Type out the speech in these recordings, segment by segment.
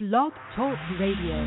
Blog Talk Radio.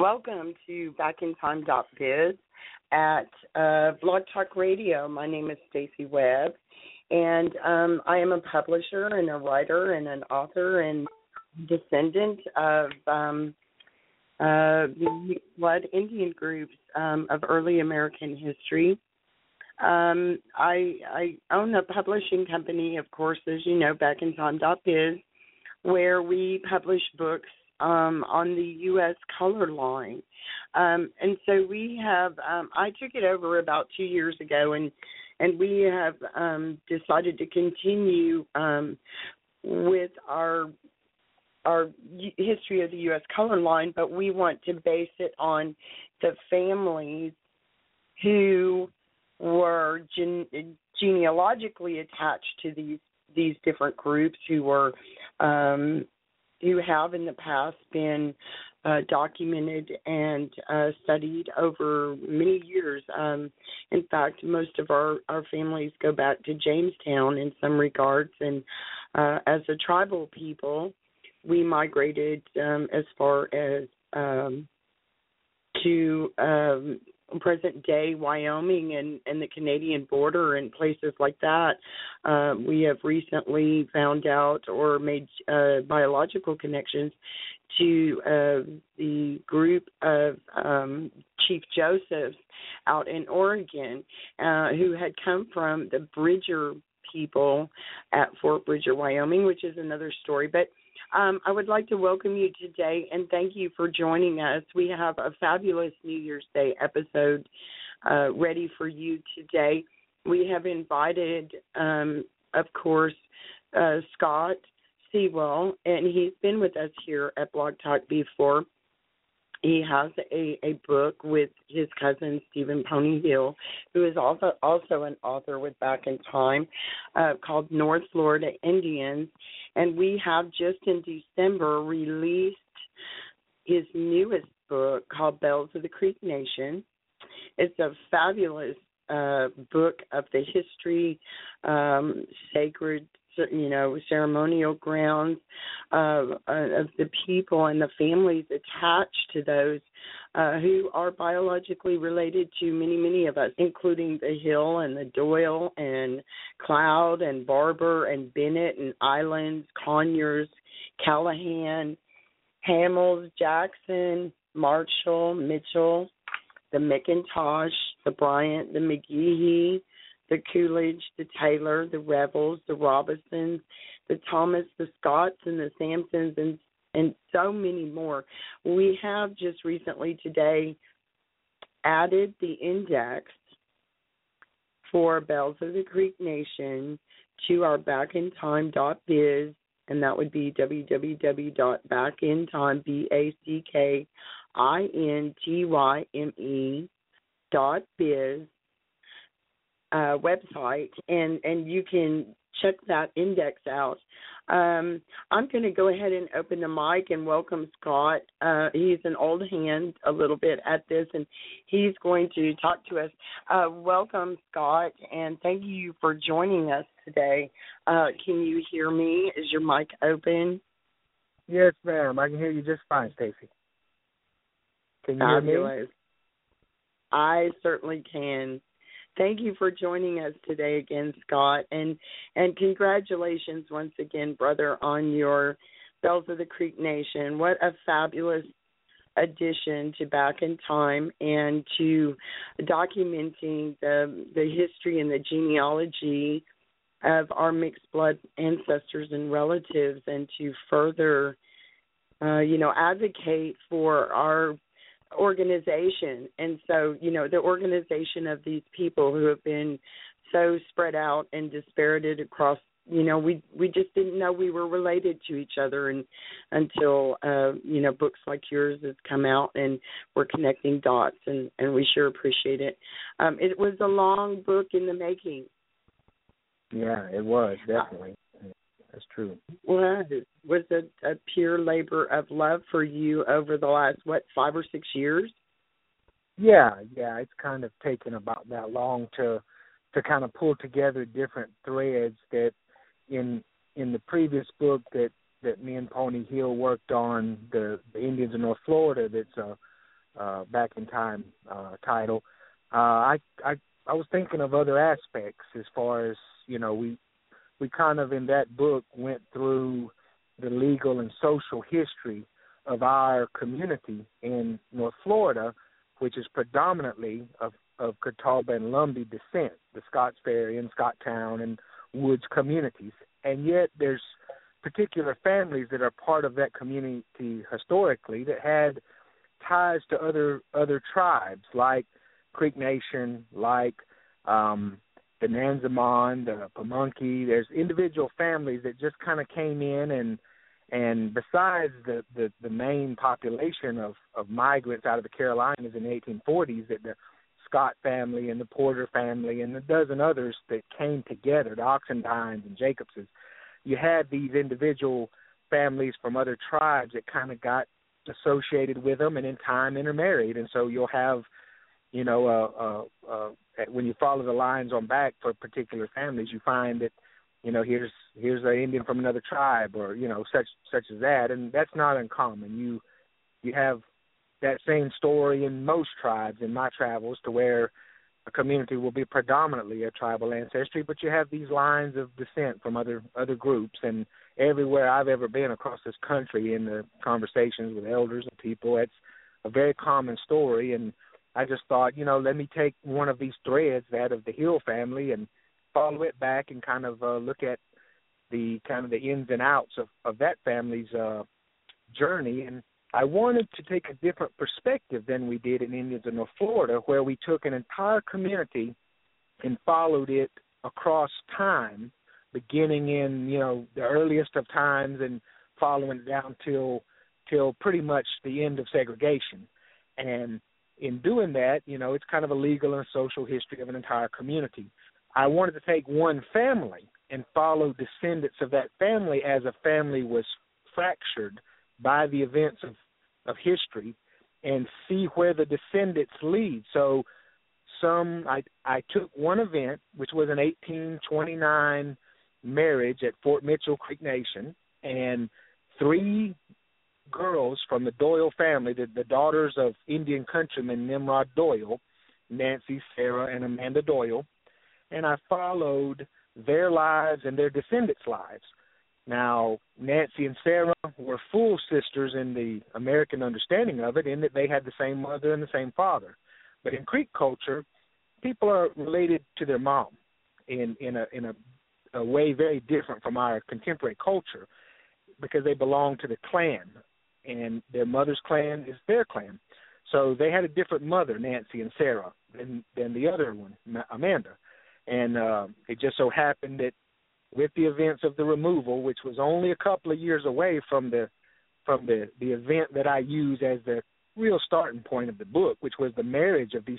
Welcome to BackInTime.biz at Blog Talk Radio. My name is Stacey Webb, and I am a publisher and a writer and an author and descendant of the Blood Indian groups of early American history. I own a publishing company, of course, as you know, BackInTime.biz, where we publish books on the U.S. color line. And so we have, I took it over about 2 years ago, and we have decided to continue with our history of the U.S. color line, but we want to base it on the families who were genealogically attached to these different groups who were you have in the past been documented and studied over many years. In fact, most of our families go back to Jamestown in some regards, and as a tribal people, we migrated as far as to present-day Wyoming and the Canadian border and places like that. We have recently found out or made biological connections to the group of Chief Josephs out in Oregon who had come from the Bridger people at Fort Bridger, Wyoming, which is another story. But I would like to welcome you today and thank you for joining us. We have a fabulous New Year's Day episode ready for you today. We have invited, of course, Scott Sewell, and he's been with us here at Blog Talk before. He has a book with his cousin, Stephen Ponyhill, who is also an author with Back in Time, called North Florida Indians. And we have just in December released his newest book called Bells of the Creek Nation. It's a fabulous book of the history, sacred, ceremonial grounds of the people and the families attached to those who are biologically related to many, many of us, including the Hill and the Doyle and Cloud and Barber and Bennett and Islands, Conyers, Callahan, Hamels, Jackson, Marshall, Mitchell, the McIntosh, the Bryant, the McGehee, the Coolidge, the Taylor, the Rebels, the Robinsons, the Thomas, the Scotts, and the Sampsons, and so many more. We have just recently today added the index for Bells of the Creek Nation to our backintime.biz, and that would be www.backintime, backintime.biz. Website, and you can check that index out. I'm going to go ahead and open the mic and welcome Scott. He's an old hand a little bit at this, and he's going to talk to us. Welcome, Scott, and thank you for joining us today. Can you hear me? Is your mic open? Yes, ma'am. I can hear you just fine, Stacy. Can you hear me? I certainly can. Thank you for joining us today again, Scott, and congratulations once again, brother, on your Bells of the Creek Nation. What a fabulous addition to Back in Time and to documenting the history and the genealogy of our mixed blood ancestors and relatives, and to further, advocate for our organization. And so, the organization of these people who have been so spread out and disparated across, we just didn't know we were related to each other until books like yours has come out and we're connecting dots, and we sure appreciate it. It was a long book in the making. Yeah, it was, definitely. That's true. Well, it was a pure labor of love for you over the last, 5 or 6 years? Yeah. It's kind of taken about that long to kind of pull together different threads that in the previous book that me and Pony Hill worked on, the Indians of North Florida, that's a Back in Time title. I was thinking of other aspects as far as, we kind of in that book went through the legal and social history of our community in North Florida, which is predominantly of Catawba and Lumbee descent, the Scotts Ferry and Scotttown and Woods communities. And yet there's particular families that are part of that community historically that had ties to other tribes, like Creek Nation, like the Nanzamon, the Pamunkey. There's individual families that just kind of came in, and besides the main population of migrants out of the Carolinas in the 1840s, that the Scott family and the Porter family and a dozen others that came together, the Oxendines and Jacobses, you had these individual families from other tribes that kind of got associated with them and in time intermarried. And so you'll have, when you follow the lines on back for particular families, you find that, here's an Indian from another tribe, or, such as that. And that's not uncommon. You have that same story in most tribes in my travels, to where a community will be predominantly a tribal ancestry, but you have these lines of descent from other groups. And everywhere I've ever been across this country, in the conversations with elders and people, it's a very common story. And I just thought, let me take one of these threads, that of the Hill family, and follow it back and kind of look at the kind of the ins and outs of that family's journey. And I wanted to take a different perspective than we did in Indians of North Florida, where we took an entire community and followed it across time, beginning in, the earliest of times and following down till pretty much the end of segregation. And in doing that, it's kind of a legal and social history of an entire community. I wanted to take one family and follow descendants of that family as a family was fractured by the events of history, and see where the descendants lead. So some, I took one event, which was an 1829 marriage at Fort Mitchell Creek Nation, and three girls from the Doyle family, the daughters of Indian countryman Nimrod Doyle, Nancy, Sarah, and Amanda Doyle, and I followed their lives and their descendants' lives. Now, Nancy and Sarah were full sisters in the American understanding of it, in that they had the same mother and the same father. But in Creek culture, people are related to their mom in a way very different from our contemporary culture, because they belong to the clan, and their mother's clan is their clan. So they had a different mother, Nancy and Sarah, than the other one, Amanda. And it just so happened that with the events of the removal, which was only a couple of years away from the event that I use as the real starting point of the book, which was the marriage of these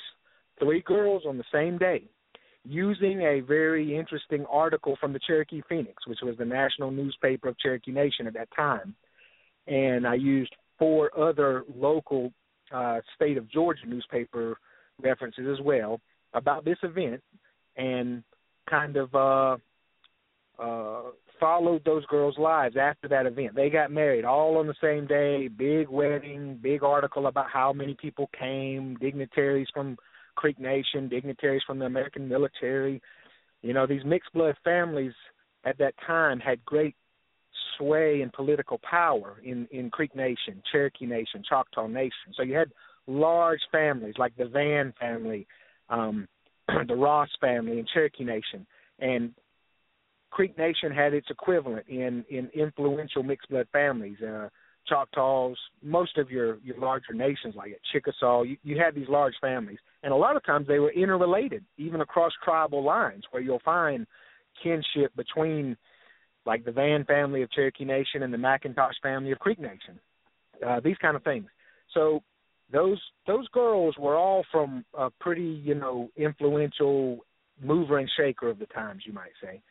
three girls on the same day, using a very interesting article from the Cherokee Phoenix, which was the national newspaper of Cherokee Nation at that time. And I used four other local state of Georgia newspaper references as well about this event, and kind of followed those girls' lives after that event. They got married all on the same day, big wedding, big article about how many people came, dignitaries from Creek Nation, dignitaries from the American military. You know, these mixed blood families at that time had great sway and political power in Creek Nation, Cherokee Nation, Choctaw Nation. So you had large families like the Van family, the Ross family in Cherokee Nation, and Creek Nation had its equivalent in influential mixed blood families, Choctaws, most of your larger nations like it, Chickasaw. You had these large families, and a lot of times they were interrelated, even across tribal lines, where you'll find kinship between like the Van family of Cherokee Nation and the McIntosh family of Creek Nation, these kind of things. So those girls were all from a pretty, influential mover and shaker of the times, you might say.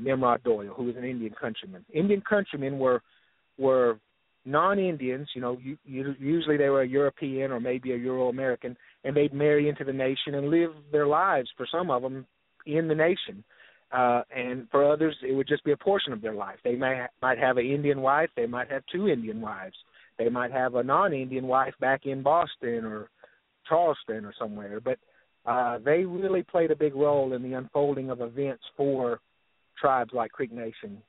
Nimrod Doyle, who was an Indian countryman. Indian countrymen were non-Indians, usually they were a European or maybe a Euro-American, and they'd marry into the nation and live their lives, for some of them, in the nation. And for others, it would just be a portion of their life. They might have an Indian wife. They might have two Indian wives. They might have a non-Indian wife back in Boston or Charleston or somewhere. But they really played a big role in the unfolding of events for tribes like Creek Nation,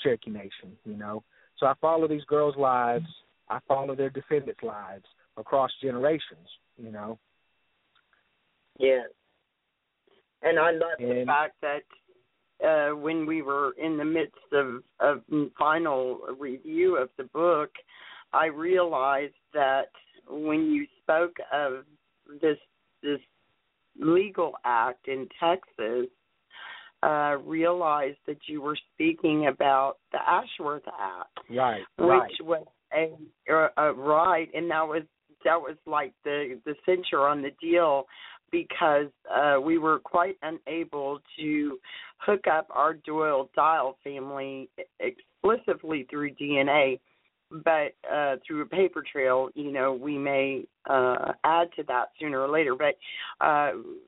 Cherokee Nation, So I follow these girls' lives. I follow their descendants' lives across generations, Yes. And I love the fact that when we were in the midst of final review of the book, I realized that when you spoke of this legal act in Texas, realized that you were speaking about the Ashworth Act, right? Which was a right, and that was like the censure on the deal, because we were quite unable to hook up our Doyle Dial family explicitly through DNA, but through a paper trail, we may add to that sooner or later. But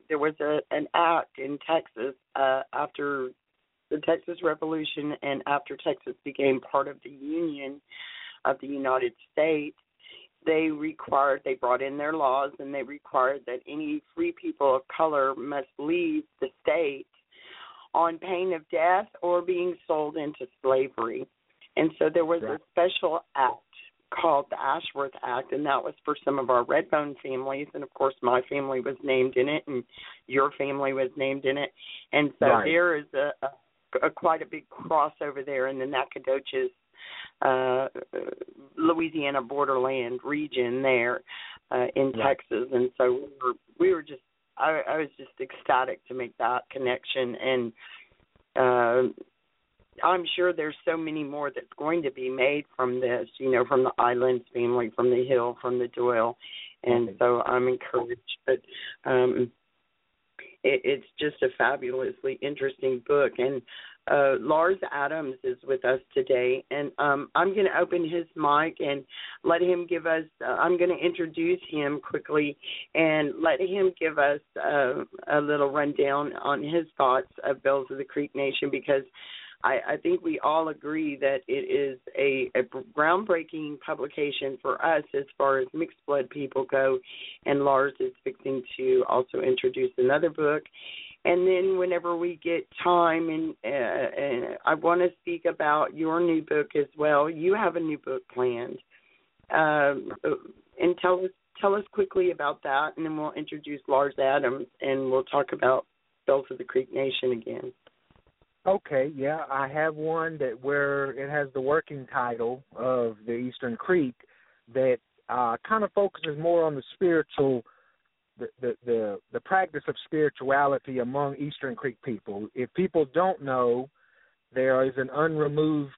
there was an act in Texas after the Texas Revolution and after Texas became part of the Union of the United States. They brought in their laws, and they required that any free people of color must leave the state on pain of death or being sold into slavery. And so there was a special act called the Ashworth Act, and that was for some of our Redbone families. And, of course, my family was named in it, and your family was named in it. And so there is a quite a big crossover there in the Nacogdoches, Louisiana borderland region there in Texas. And so we were just – I was just ecstatic to make that connection, and I'm sure there's so many more that's going to be made from this, from the Islands family, from the Hill, from the Doyle. And so I'm encouraged. But it's just a fabulously interesting book. And Lars Adams is with us today, and I'm going to open his mic and let him give us, I'm going to introduce him quickly and let him give us a little rundown on his thoughts of Bells of the Creek Nation, because I think we all agree that it is a groundbreaking publication for us as far as mixed blood people go, and Lars is fixing to also introduce another book. And then whenever we get time, and I want to speak about your new book as well. You have a new book planned. And tell us quickly about that, and then we'll introduce Lars Adams, and we'll talk about Bells of the Creek Nation again. Okay, yeah, I have one that where it has the working title of the Eastern Creek that kind of focuses more on the spiritual the practice of spirituality among Eastern Creek people. If people don't know, there is an unremoved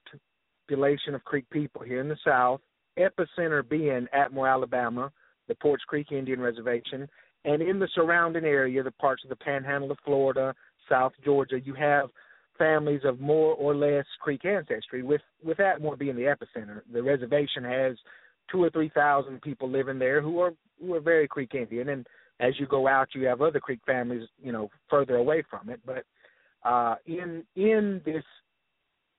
population of Creek people here in the South, epicenter being Atmore, Alabama, the Porch Creek Indian Reservation, and in the surrounding area, the parts of the Panhandle of Florida, South Georgia, you have families of more or less Creek ancestry, with Atmore being the epicenter. The reservation has 2,000 or 3,000 people living there who are very Creek Indian, and as you go out, you have other Creek families, you know, further away from it. But in this,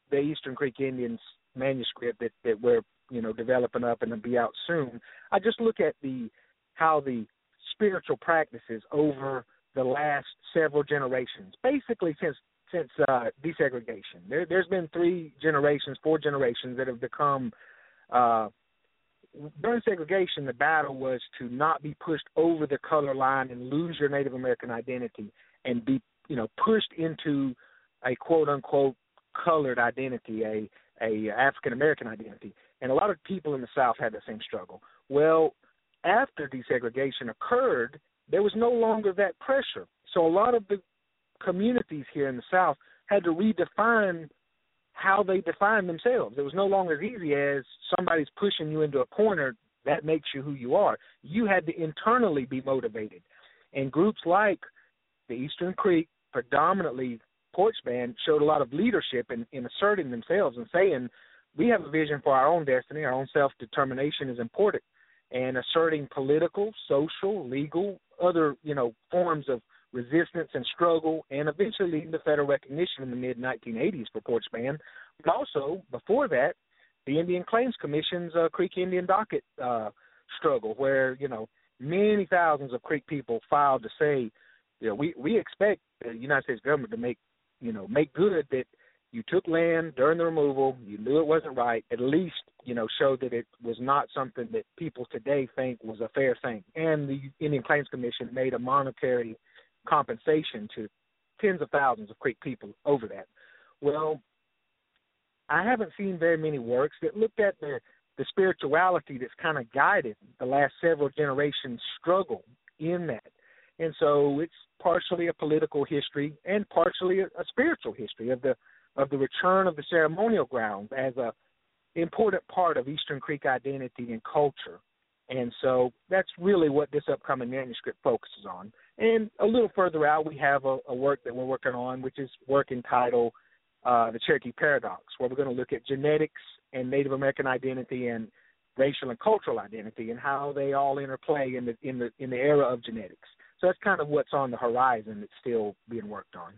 the Eastern Creek Indians manuscript that we're, you know, developing up and will be out soon, I just look at how the spiritual practices over the last several generations, basically since desegregation. There's been 3 generations, 4 generations that have become during segregation, the battle was to not be pushed over the color line and lose your Native American identity and be, you know, pushed into a quote-unquote colored identity, a African-American identity. And a lot of people in the South had that same struggle. Well, after desegregation occurred, there was no longer that pressure. So a lot of the communities here in the South had to redefine how they define themselves. It was no longer as easy as somebody's pushing you into a corner, that makes you who you are. You had to internally be motivated. And groups like the Eastern Creek, predominantly Porch Band, showed a lot of leadership in asserting themselves and saying, we have a vision for our own destiny, our own self-determination is important. And asserting political, social, legal, other, you know, forms of resistance and struggle, and eventually leading to federal recognition in the mid-1980s for Porch Band. But also, before that, the Indian Claims Commission's Creek Indian Docket struggle, where, you know, many thousands of Creek people filed to say, you know, we expect the United States government to make good that you took land during the removal, you knew it wasn't right, at least, you know, showed that it was not something that people today think was a fair thing. And the Indian Claims Commission made a monetary compensation to tens of thousands of Creek people over that. Well, I haven't seen very many works that looked at the spirituality that's kind of guided the last several generations' struggle in that. And so it's partially a political history and partially a spiritual history of the return of the ceremonial grounds as a important part of Eastern Creek identity and culture. And so that's really what this upcoming manuscript focuses on. And a little further out, we have a work that we're working on, which is work entitled The Cherokee Paradox, where we're going to look at genetics and Native American identity and racial and cultural identity and how they all interplay in the era of genetics. So that's kind of what's on the horizon that's still being worked on.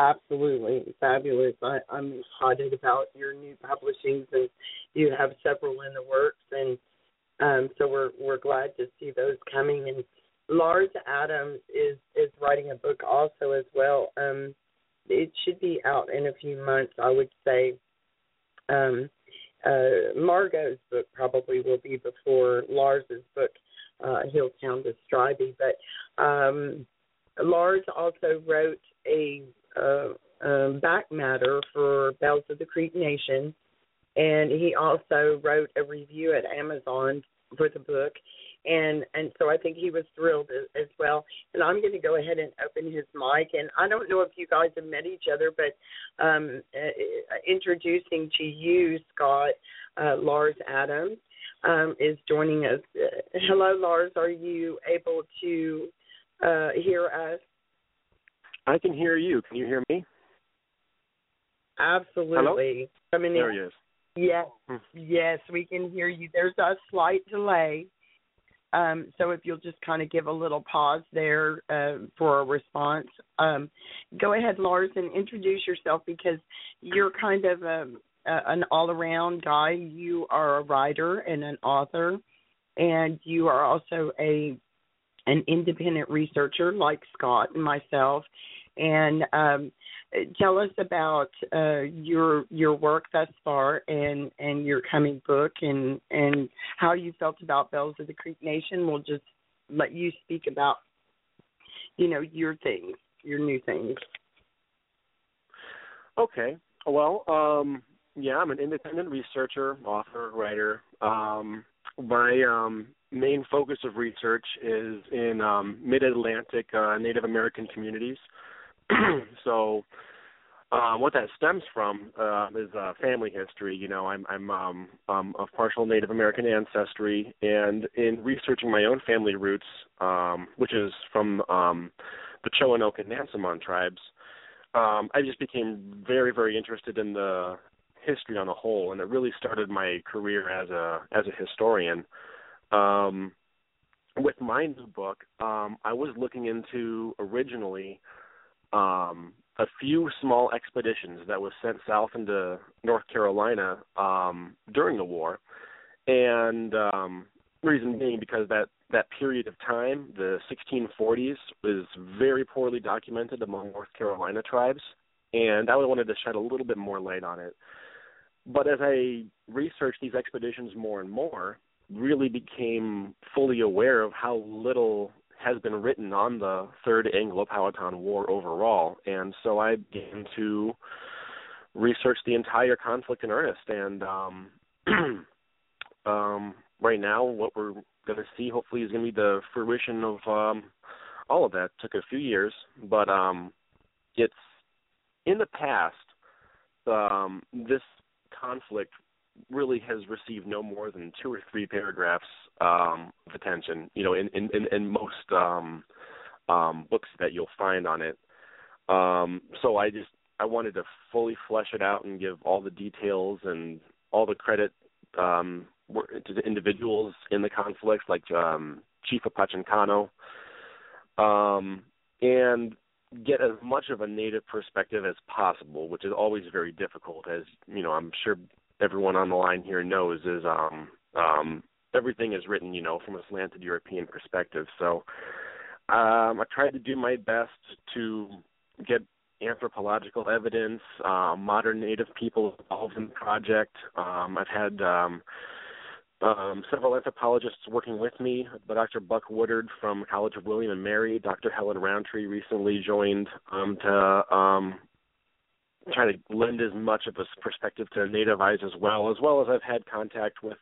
Absolutely. Fabulous. I'm excited about your new publishings, and you have several in the works, and so we're glad to see those coming. And Lars Adams is writing a book also as well. It should be out in a few months, I would say. Margot's book probably will be before Lars's book, Hilltown to Stribey. But Lars also wrote a back matter for Bells of the Creek Nation, and he also wrote a review at Amazon for the book, and so I think he was thrilled as well. And I'm going to go ahead and open his mic, and I don't know if you guys have met each other, but introducing to you, Scott, Lars Adams is joining us. Hello, Lars. Are you able to hear us? I can hear you. Can you hear me? Absolutely. Hello? Coming in. There he is. Yes. Yes, we can hear you. There's a slight delay. So if you'll just kind of give a little pause there for a response. Go ahead, Lars, and introduce yourself, because you're kind of an all-around guy. You are a writer and an author, and you are also an independent researcher like Scott and myself. And tell us about your work thus far and your coming book and how you felt about Bells of the Creek Nation. We'll just let you speak about, your things, your new things. Okay. Well, I'm an independent researcher, author, writer. My main focus of research is in mid-Atlantic Native American communities. So what that stems from is family history. I'm of partial Native American ancestry, and in researching my own family roots, which is from the Choanoke and Nansemond tribes, I just became very, very interested in the history on a whole, and it really started my career as a historian. With my new book, I was looking into originally a few small expeditions that was sent south into North Carolina during the war, and reason being because that period of time, the 1640s, was very poorly documented among North Carolina tribes, and I wanted to shed a little bit more light on it. But as I researched these expeditions more and more, really became fully aware of how little has been written on the Third Anglo-Powhatan War overall. And so I began to research the entire conflict in earnest. And right now what we're going to see hopefully is going to be the fruition of all of that. It took a few years, but it's in the past, this conflict really has received no more than two or three paragraphs of attention, in most books that you'll find on it. So I wanted to fully flesh it out and give all the details and all the credit to the individuals in the conflict, like Chief Apachincano, and get as much of a Native perspective as possible, which is always very difficult, as, I'm sure everyone on the line here knows, is everything is written, from a slanted European perspective. So I tried to do my best to get anthropological evidence, modern Native people involved in the project. I've had several anthropologists working with me, Dr. Buck Woodard from College of William and Mary, Dr. Helen Roundtree recently joined to try to lend as much of a perspective to Native eyes as well as I've had contact with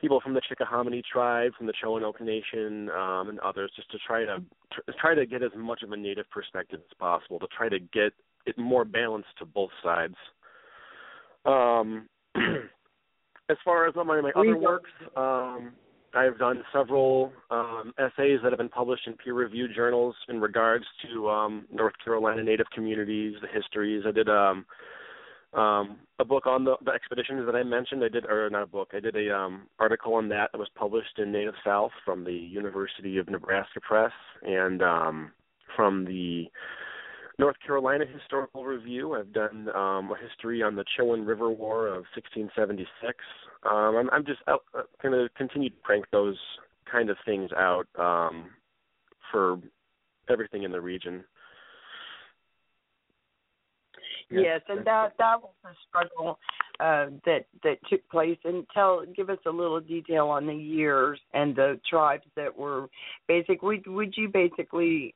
people from the Chickahominy tribe, from the Choanoke Nation, and others, just to try to get as much of a Native perspective as possible, to try to get it more balanced to both sides. As far as my other works, I've done several essays that have been published in peer-reviewed journals in regards to North Carolina Native communities, the histories. I did a book on the expeditions that I mentioned. I did a article on that was published in Native South from the University of Nebraska Press and from the North Carolina Historical Review. I've done a history on the Chowan River War of 1676. I'm just going to continue to crank those kind of things out for everything in the region. Yes, and that was a struggle that took place. And give us a little detail on the years and the tribes that were basic. Would you basically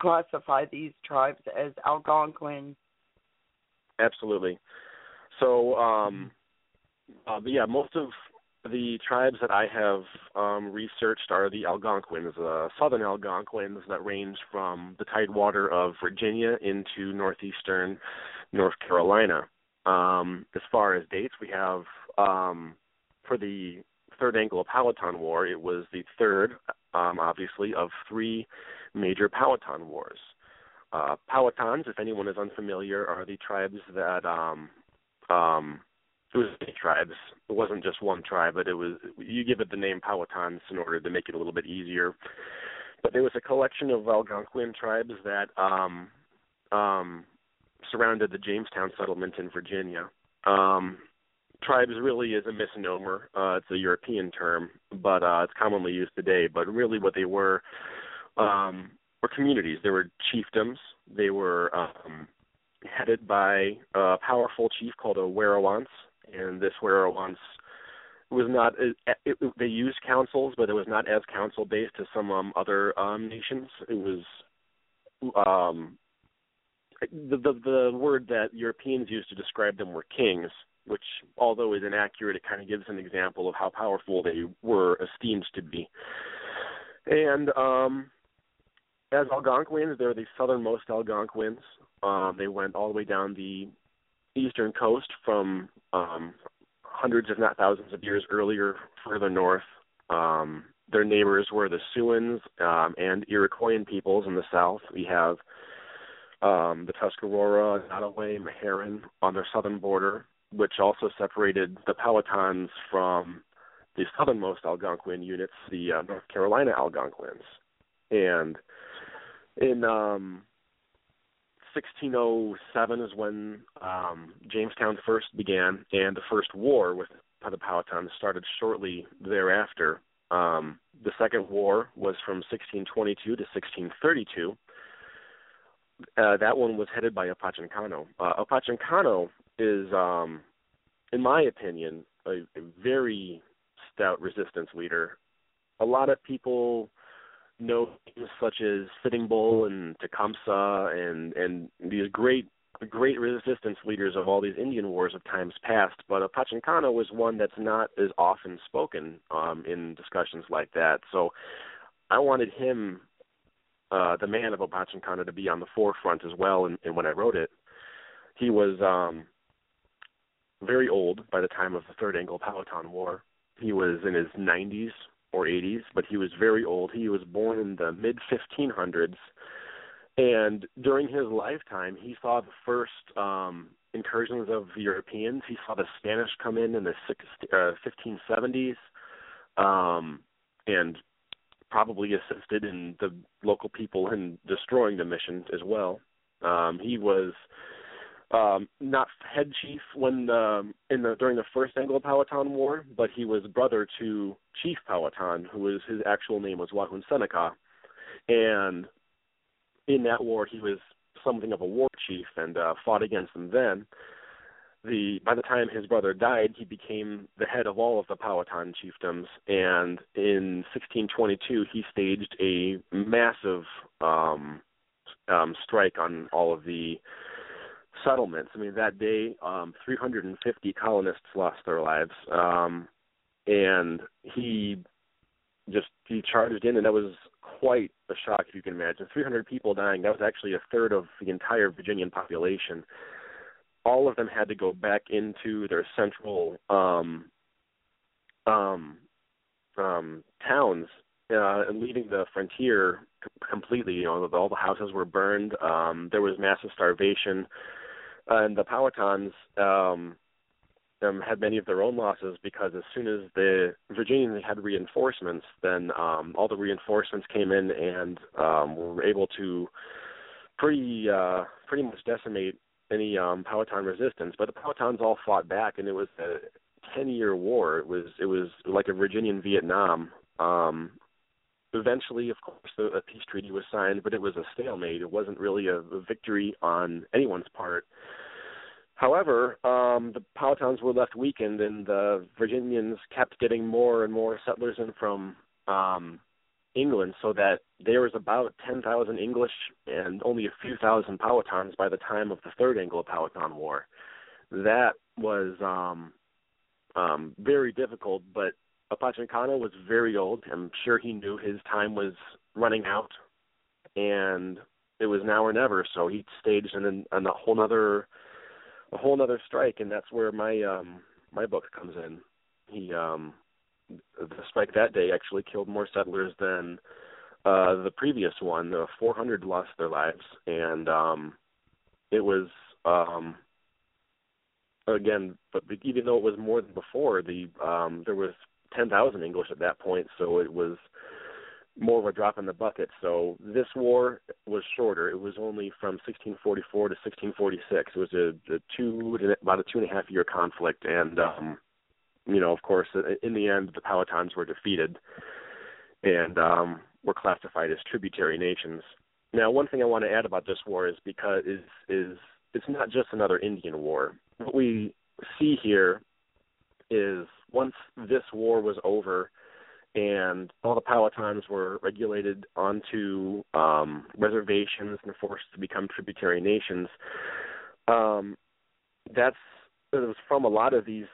classify these tribes as Algonquin? Absolutely. So, most of the tribes that I have researched are the Algonquins, southern Algonquins that range from the tidewater of Virginia into northeastern North Carolina. As far as dates, we have for the Third Anglo-Powhatan War, it was the third, obviously, of three major Powhatan wars. Powhatans, if anyone is unfamiliar, are the tribes that it was many tribes. It wasn't just one tribe, but it was, you give it the name Powhatans in order to make it a little bit easier. But there was a collection of Algonquin tribes that surrounded the Jamestown settlement in Virginia. Tribes really is a misnomer. It's a European term, but it's commonly used today. But really what they were communities. They were chiefdoms. They were headed by a powerful chief called a werowance, and this werowance was not they used councils, but it was not as council-based as some other nations. It was the word that Europeans used to describe them were kings, which, although is inaccurate, it kind of gives an example of how powerful they were esteemed to be. And as Algonquins, they're the southernmost Algonquins. They went all the way down the eastern coast from hundreds, if not thousands, of years earlier, further north. Their neighbors were the Siouans and Iroquoian peoples in the south. We have the Tuscarora, Nottoway, Meharin on their southern border, which also separated the Powhatans from the southernmost Algonquin units, the North Carolina Algonquins. And in 1607 is when Jamestown first began, and the first war with the Powhatans started shortly thereafter. The second war was from 1622 to 1632. That one was headed by Apachincano. Apachincano is, in my opinion, a very stout resistance leader. A lot of people know names such as Sitting Bull and Tecumseh and these great resistance leaders of all these Indian wars of times past, but Apachincano is one that's not as often spoken in discussions like that. So I wanted him, the man of Apachincano, to be on the forefront as well, and when I wrote it, he was very old by the time of the Third Anglo-Powhatan War. He was in his 90s or 80s, but he was very old. He was born in the mid-1500s, and during his lifetime, he saw the first incursions of Europeans. He saw the Spanish come in the 1570s, and probably assisted in the local people in destroying the mission as well. He was not head chief during the First Anglo-Powhatan War, but he was brother to Chief Powhatan, his actual name was Wahun Seneca. And in that war, he was something of a war chief and fought against them then. By the time his brother died, he became the head of all of the Powhatan chiefdoms, and in 1622, he staged a massive strike on all of the settlements. I mean, that day, 350 colonists lost their lives, and he charged in, and that was quite a shock, if you can imagine. 300 people dying, that was actually a third of the entire Virginian population. All of them had to go back into their central towns, and leaving the frontier completely. You know, all the houses were burned. There was massive starvation, and the Powhatans had many of their own losses, because as soon as the Virginians had reinforcements, then all the reinforcements came in and were able to pretty much decimate any Powhatan resistance. But the Powhatans all fought back, and it was a 10-year war. It was like a Virginian Vietnam. Eventually, of course, a peace treaty was signed, but it was a stalemate. It wasn't really a victory on anyone's part. However, the Powhatans were left weakened, and the Virginians kept getting more and more settlers in from England, so that there was about 10,000 English and only a few thousand Powhatans by the time of the Third Anglo-Powhatan War. That was very difficult, but Apachincano was very old. I'm sure he knew his time was running out, and it was now or never, so he staged a whole other strike, and that's where my book comes in. The strike that day actually killed more settlers than the previous one, the 400 lost their lives, and it was, again, but even though it was more than before, there was 10,000 English at that point, so it was more of a drop in the bucket. So this war was shorter. It was only from 1644 to 1646. It was about a 2.5 year conflict, and of course, in the end, the Palatines were defeated and were classified as tributary nations. Now, one thing I want to add about this war is because it's not just another Indian war. What we see here is once this war was over and all the Palatines were regulated onto reservations and forced to become tributary nations, it was from a lot of these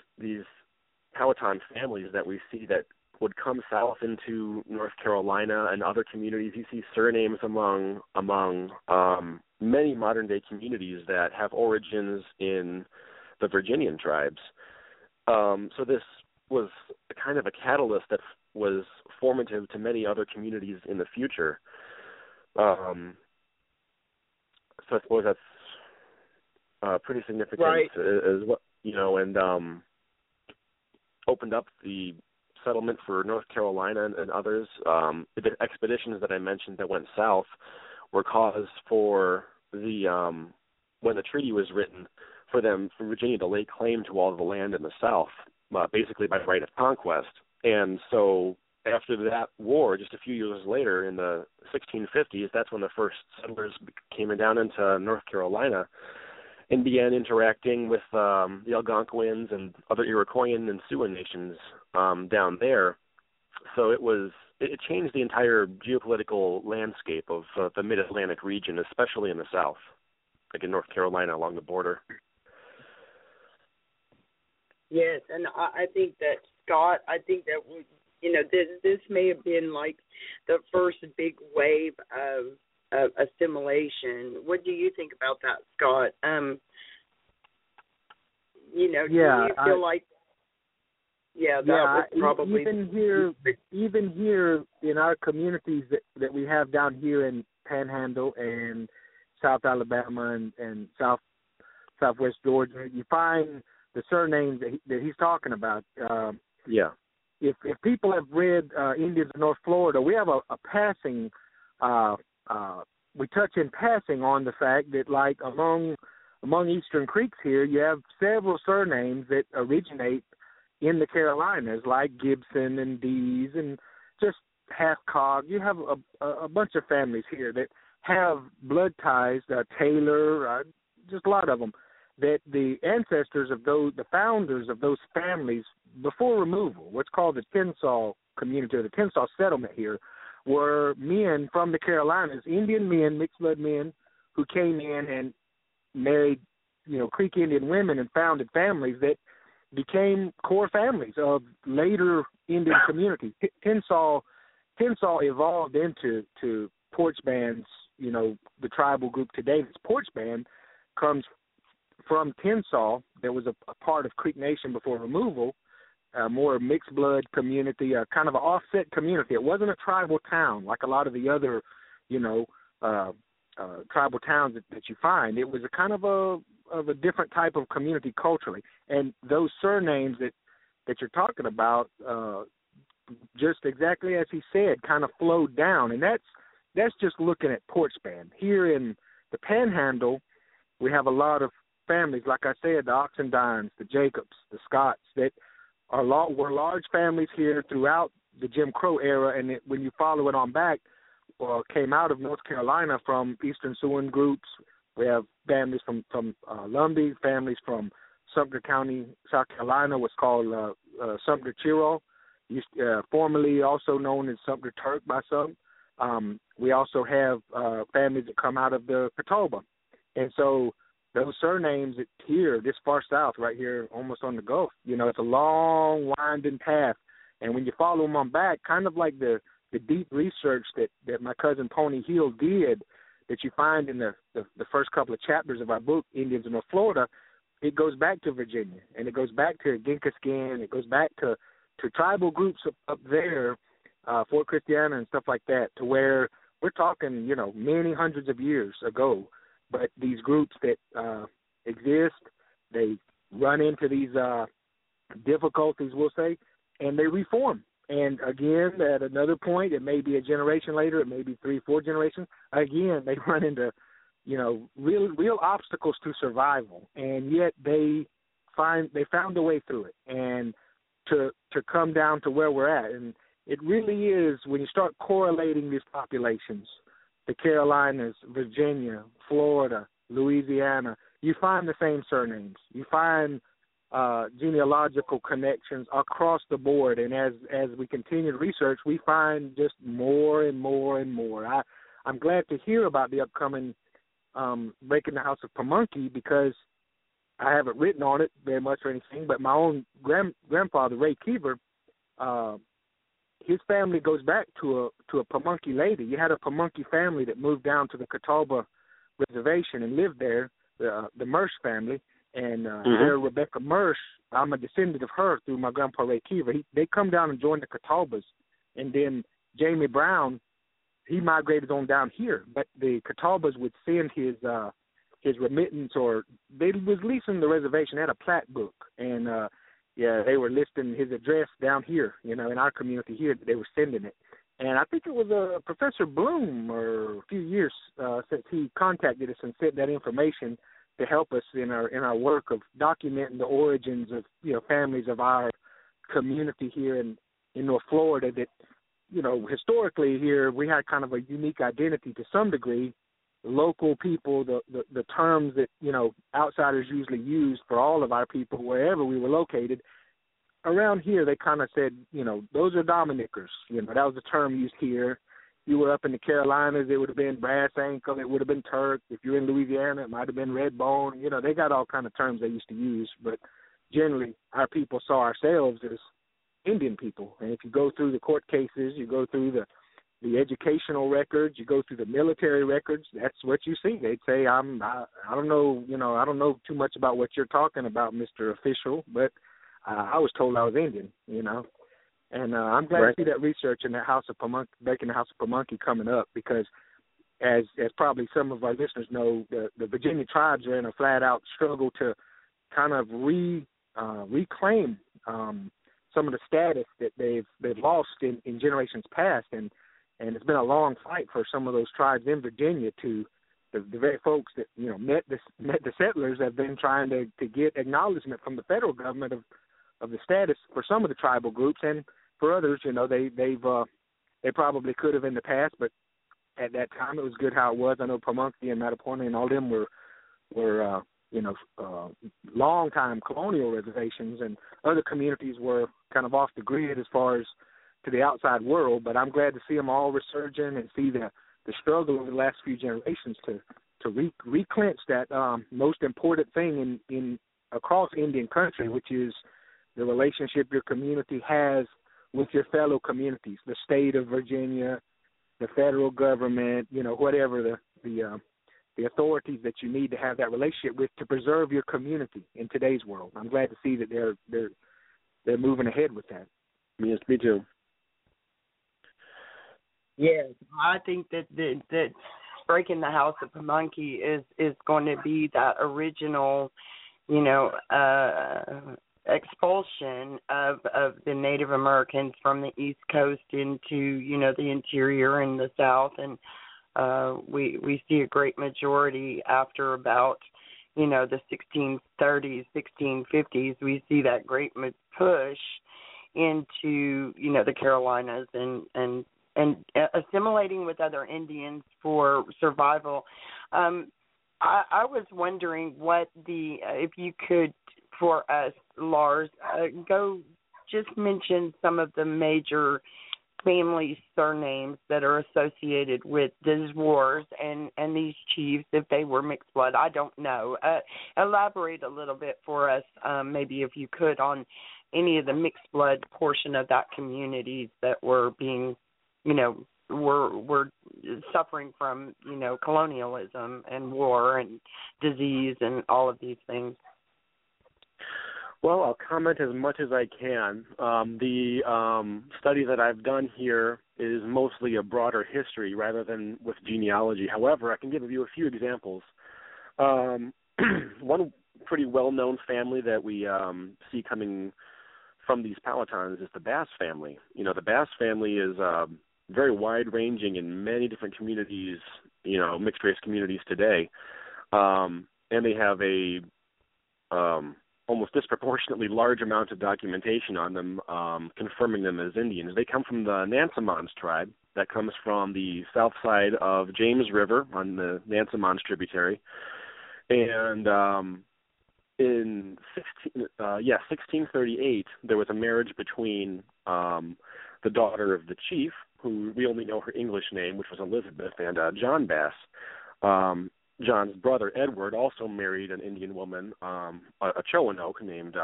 Powhatan families that we see that would come south into North Carolina and other communities. You see surnames among many modern-day communities that have origins in the Virginian tribes. So this was kind of a catalyst that was formative to many other communities in the future. So I suppose that's pretty significant, right, as well, and opened up the settlement for North Carolina and others. The expeditions that I mentioned that went south were cause for when the treaty was written for Virginia to lay claim to all the land in the South, basically by right of conquest. And so after that war, just a few years later in the 1650s, that's when the first settlers came down into North Carolina and began interacting with the Algonquins and other Iroquoian and Siouan nations down there. So it changed the entire geopolitical landscape of the mid-Atlantic region, especially in the South, like in North Carolina along the border. Yes, and I think that, Scott, this may have been like the first big wave of assimilation. What do you think about that, Scott? Do you feel like, that was probably... Even here in our communities that we have down here in Panhandle and South Alabama and Southwest Georgia, you find the surnames that he's talking about. If people have read Indians of North Florida, we have a passing... we touch in passing on the fact that, like among Eastern Creeks here, you have several surnames that originate in the Carolinas, like Gibson and Dees and just Halfcog. You have a bunch of families here that have blood ties, Taylor, just a lot of them, that the ancestors of the founders of those families before removal, what's called the Tensaw community or the Tensaw settlement here, were men from the Carolinas, Indian men, mixed-blood men, who came in and married, Creek Indian women and founded families that became core families of later Indian communities. Tensaw evolved into Porch Band's, the tribal group today. This Porch Band comes from Tensaw. There was a part of Creek Nation before removal, more mixed-blood community, kind of an offset community. It wasn't a tribal town like a lot of the other, tribal towns that you find. It was a kind of a different type of community culturally. And those surnames that you're talking about, just exactly as he said, kind of flowed down. And that's just looking at Porch Band. Here in the Panhandle, we have a lot of families, like I said, the Oxendines, the Jacobs, the Scotts, that were large families here throughout the Jim Crow era, and when you follow it on back, came out of North Carolina from Eastern Siouan groups. We have families from Lumbee, families from Sumter County, South Carolina, what's called Sumter Chiro, formerly also known as Sumter Turk by some. We also have families that come out of the Catawba. And so those surnames here, this far south, right here, almost on the Gulf, it's a long, winding path. And when you follow them on back, kind of like the deep research that my cousin Pony Hill did, that you find in the first couple of chapters of our book, Indians of North Florida, it goes back to Virginia, and it goes back to Gingkaskan, it goes back to tribal groups up there Fort Christiana and stuff like that, to where we're talking, you know, many hundreds of years ago. But these groups that exist, they run into these difficulties, we'll say, and they reform. And, again, at another point, it may be a generation later, it may be 3, 4 generations, again, they run into, you know, real obstacles to survival. And yet they found a way through it and to come down to where we're at. And it really is, when you start correlating these populations, the Carolinas, Virginia, Florida, Louisiana, you find the same surnames. You find genealogical connections across the board. And as we continue to research, we find just more and more and more. I'm glad to hear about the upcoming Breaking the House of Pamunkey, because I haven't written on it very much or anything, but my own grandfather, Ray Keever, his family goes back to a Pamunkey lady. You had a Pamunkey family that moved down to the Catawba Reservation and lived there, the Mersch family, and there Rebecca Mersch, I'm a descendant of her through my grandpa Ray Keever. They come down and join the Catawbas, and then Jamie Brown, he migrated on down here, but the Catawbas would send his remittance, or they was leasing the reservation. They had a plat book, and they were listing his address down here, you know, in our community here. They were sending it. And I think it was Professor Bloom or a few years since he contacted us and sent that information to help us in our work of documenting the origins of, you know, families of our community here in North Florida that, you know, historically here we had kind of a unique identity to some degree. Local people, the terms that, you know, outsiders usually use for all of our people wherever we were located, around here they kind of said, you know, those are Dominickers. You know, that was the term used here. You were up in the Carolinas, it would have been brass ankle, it would have been Turk. If you're in Louisiana, it might have been red bone. You know, they got all kind of terms they used to use, but generally our people saw ourselves as Indian people. And if you go through the court cases, you go through the educational records, you go through the military records, that's what you see. They'd say, I don't know too much about what you're talking about, Mr. Official, but I was told I was Indian, you know. And I'm glad to see that research in the House of Pamunkey, Breaking the House of Pamunkey, coming up, because as probably some of our listeners know, the Virginia tribes are in a flat-out struggle to kind of reclaim some of the status that they've lost in generations past, and it's been a long fight for some of those tribes in Virginia to the very folks that, you know, met the settlers have been trying to get acknowledgement from the federal government of the status for some of the tribal groups, and for others, you know, they probably could have in the past, but at that time it was good how it was. I know Pamunkey and Mattaporna and all them were long-time colonial reservations, and other communities were kind of off the grid as far as to the outside world, but I'm glad to see them all resurging and see the struggle over the last few generations to reclench that most important thing in across Indian country, which is the relationship your community has with your fellow communities, the state of Virginia, the federal government, you know, whatever the authorities that you need to have that relationship with to preserve your community in today's world. I'm glad to see that they're moving ahead with that. Yes, me too. Yes, I think that Breaking the House of Pamunkey is going to be that original, you know, expulsion of the Native Americans from the East Coast into, you know, the interior and the South, and we see a great majority after about, you know, the 1630s, 1650s. We see that great push into, you know, the Carolinas and assimilating with other Indians for survival. I was wondering what if you could, for us, Lars, go just mention some of the major family surnames that are associated with these wars and these chiefs, if they were mixed blood. I don't know. Elaborate a little bit for us, maybe if you could, on any of the mixed blood portion of that communities that were being, you know, we're suffering from, you know, colonialism and war and disease and all of these things. Well, I'll comment as much as I can. The study that I've done here is mostly a broader history rather than with genealogy. However, I can give you a few examples. One pretty well-known family that we see coming from these Palatines is the Bass family. You know, the Bass family is very wide-ranging in many different communities, you know, mixed-race communities today. And they have a almost disproportionately large amount of documentation on them, confirming them as Indians. They come from the Nansemons tribe that comes from the south side of James River on the Nansemons tributary. And in 1638, there was a marriage between the daughter of the chief, who we only know her English name, which was Elizabeth, and John Bass. John's brother, Edward, also married an Indian woman, a Roanoke named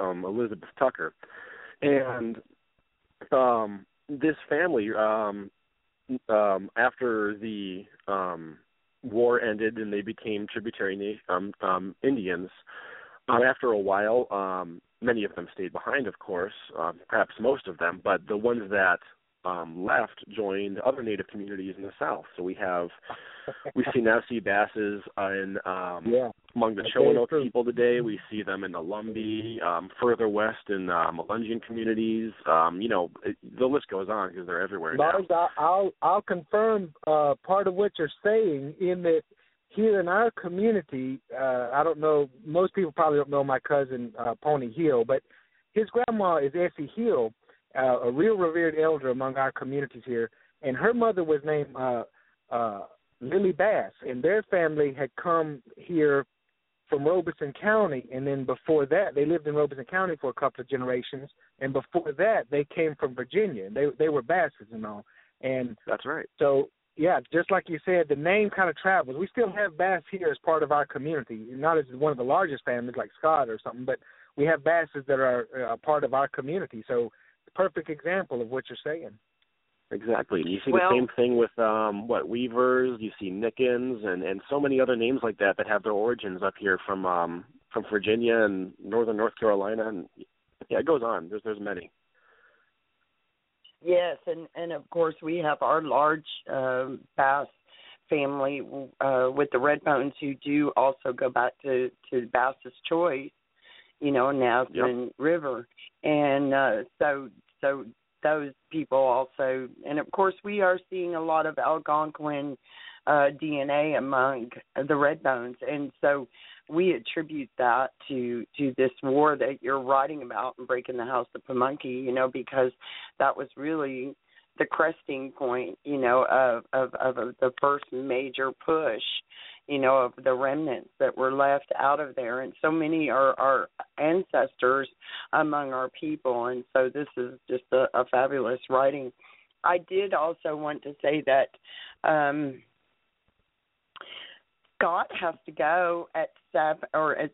Elizabeth Tucker. And this family, after the war ended and they became tributary Indians, after a while, many of them stayed behind, of course, perhaps most of them, but the ones that left joined other Native communities in the South. So we now see Basses in among the Roanoke people today. We see them in the Lumbee, further west in Melungeon communities. You know, the list goes on because they're everywhere now. I'll confirm part of what you're saying in that here in our community, I don't know, most people probably don't know my cousin Pony Hill, but his grandma is Essie Hill. A real revered elder among our communities here, and her mother was named Lily Bass, and their family had come here from Robeson County, and then before that, they lived in Robeson County for a couple of generations, and before that, they came from Virginia. They were Basses and all. And that's right. So, yeah, just like you said, the name kind of travels. We still have Bass here as part of our community, not as one of the largest families like Scott or something, but we have Basses that are a part of our community, so perfect example of what you're saying. Exactly. You see the same thing with Weavers. You see Nickens and so many other names like that that have their origins up here from Virginia and northern North Carolina, and yeah, it goes on. There's many. Yes, and of course we have our large Bass family with the Redbones who do also go back to Bass's Choice, you know, Naslin River. And so those people also, and of course we are seeing a lot of Algonquin DNA among the Redbones, and so we attribute that to this war that you're writing about and breaking the House of Pamunkey, you know, because that was really the cresting point, you know, of the first major push, you know, of the remnants that were left out of there. And so many are our ancestors among our people. And so this is just a fabulous writing. I did also want to say that Scott has to go at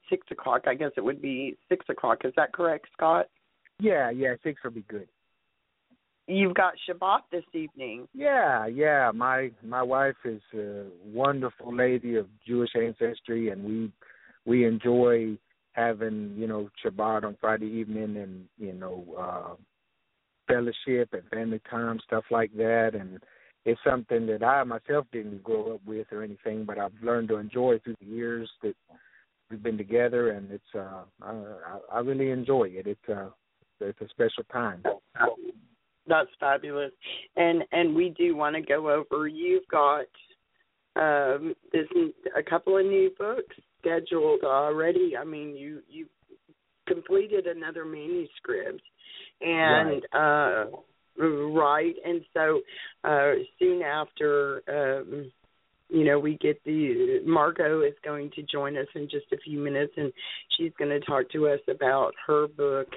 6 o'clock. I guess it would be 6 o'clock. Is that correct, Scott? Yeah, 6 will be good. You've got Shabbat this evening. Yeah. My wife is a wonderful lady of Jewish ancestry, and we enjoy having, you know, Shabbat on Friday evening and, you know, fellowship and family time, stuff like that. And it's something that I myself didn't grow up with or anything, but I've learned to enjoy through the years that we've been together, and it's I really enjoy it. It's a special time. That's fabulous, and we do want to go over. You've got a couple of new books scheduled already. I mean, you completed another manuscript, and and so soon after, you know, we get Margot is going to join us in just a few minutes, and she's going to talk to us about her book.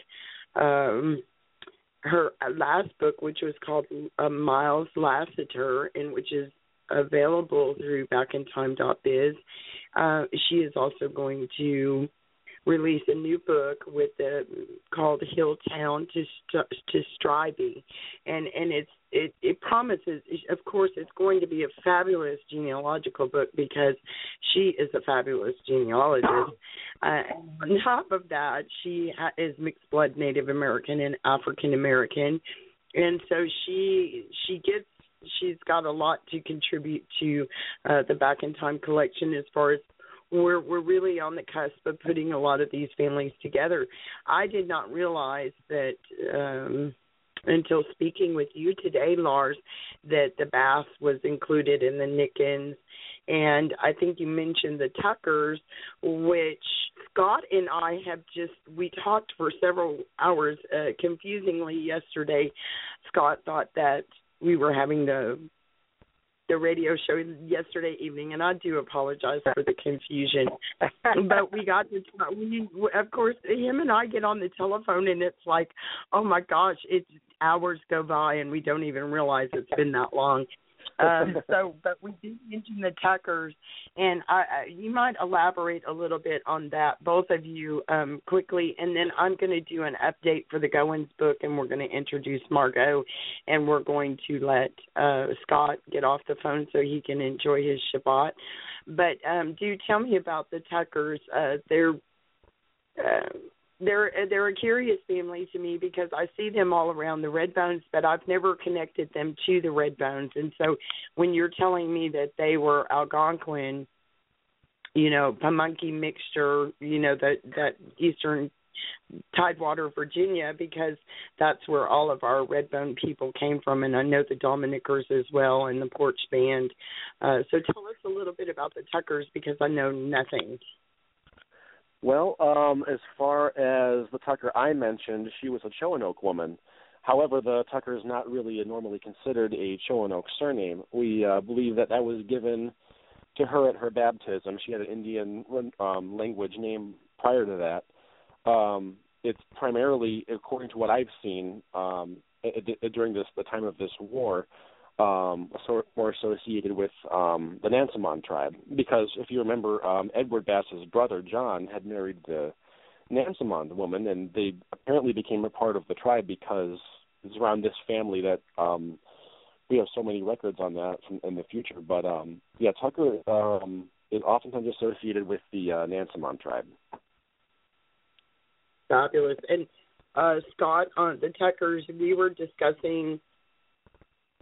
Her last book, which was called Miles Lassiter, and which is available through backintime.biz. She is also going to release a new book called Hilltown to Stribey, and it promises. Of course, it's going to be a fabulous genealogical book because she is a fabulous genealogist, On top of that, she is mixed blood Native American and African American, and so she's got a lot to contribute to the Back in Time collection as far as we're really on the cusp of putting a lot of these families together. I did not realize that until speaking with you today, Lars, that the Bass was included in the Nickens. And I think you mentioned the Tuckers, which Scott and I have we talked for several hours. Confusingly yesterday, Scott thought that we were having the radio show yesterday evening, and I do apologize for the confusion. But we got to talk. Of course, him and I get on the telephone, and it's like, oh, my gosh, hours go by, and we don't even realize it's been that long. But we did mention the Tuckers, and you might elaborate a little bit on that, both of you, quickly, and then I'm going to do an update for the Goins book, and we're going to introduce Margot, and we're going to let Scott get off the phone so he can enjoy his Shabbat. But do tell me about the Tuckers. They're a curious family to me because I see them all around the Redbones, but I've never connected them to the Redbones. And so when you're telling me that they were Algonquin, Pamunkey mixture, that Eastern Tidewater, Virginia, because that's where all of our Redbone people came from, and I know the Dominickers as well and the Porch Band. So tell us a little bit about the Tuckers because I know nothing. Well, as far as the Tucker I mentioned, she was a Roanoke woman. However, the Tucker is not really normally considered a Roanoke surname. We believe that was given to her at her baptism. She had an Indian language name prior to that. It's primarily, according to what I've seen, during the time of this war, more associated with the Nansemond tribe, because if you remember, Edward Bass's brother John had married the Nansemond woman, and they apparently became a part of the tribe because it's around this family that we have so many records on that in the future. But Tucker is oftentimes associated with the Nansemond tribe. Fabulous. And Scott, on the Tuckers, we were discussing.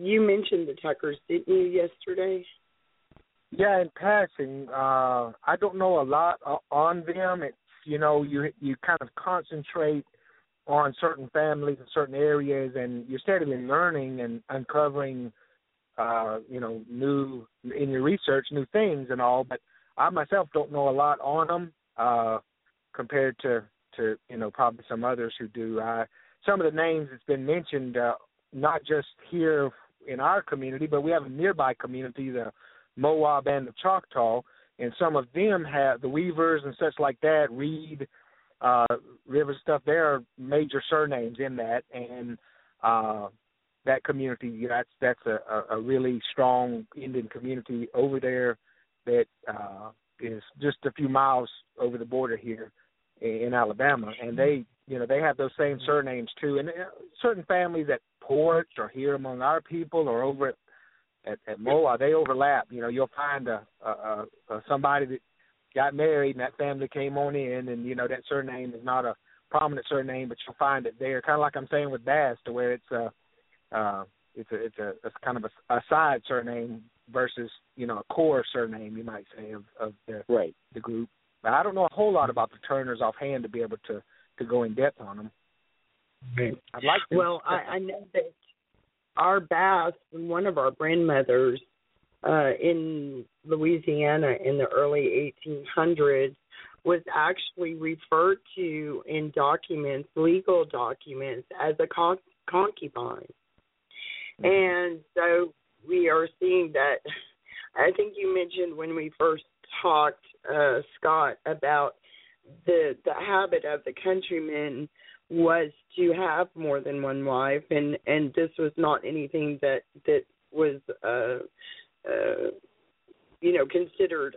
You mentioned the Tuckers, didn't you, yesterday? Yeah, in passing. I don't know a lot on them. It's, you kind of concentrate on certain families and certain areas, and you're steadily learning and uncovering, new, in your research, new things and all. But I myself don't know a lot on them compared to probably some others who do. Some of the names that's been mentioned, not just here in our community, but we have a nearby community, the Moab and the Choctaw, and some of them have the Weavers and such like that, Reed, River stuff. There are major surnames in that, and that community, that's a really strong Indian community over there that is just a few miles over the border here in Alabama, and they have those same surnames too. And certain families at Porch or here among our people or over at Moa, they overlap. You'll find somebody that got married and that family came on in, and that surname is not a prominent surname, but you'll find it there. Kind of like I'm saying with Bass, to where it's kind of a side surname versus a core surname, you might say, of the group. But I don't know a whole lot about the Turners offhand to be able to go in depth on them. I'd like to. Well, I know that our Bass, one of our grandmothers in Louisiana in the early 1800s, was actually referred to in documents, legal documents, as a concubine. And so we are seeing that. I think you mentioned when we first talked, Scott, about the habit of the countrymen was to have more than one wife, and this was not anything that was considered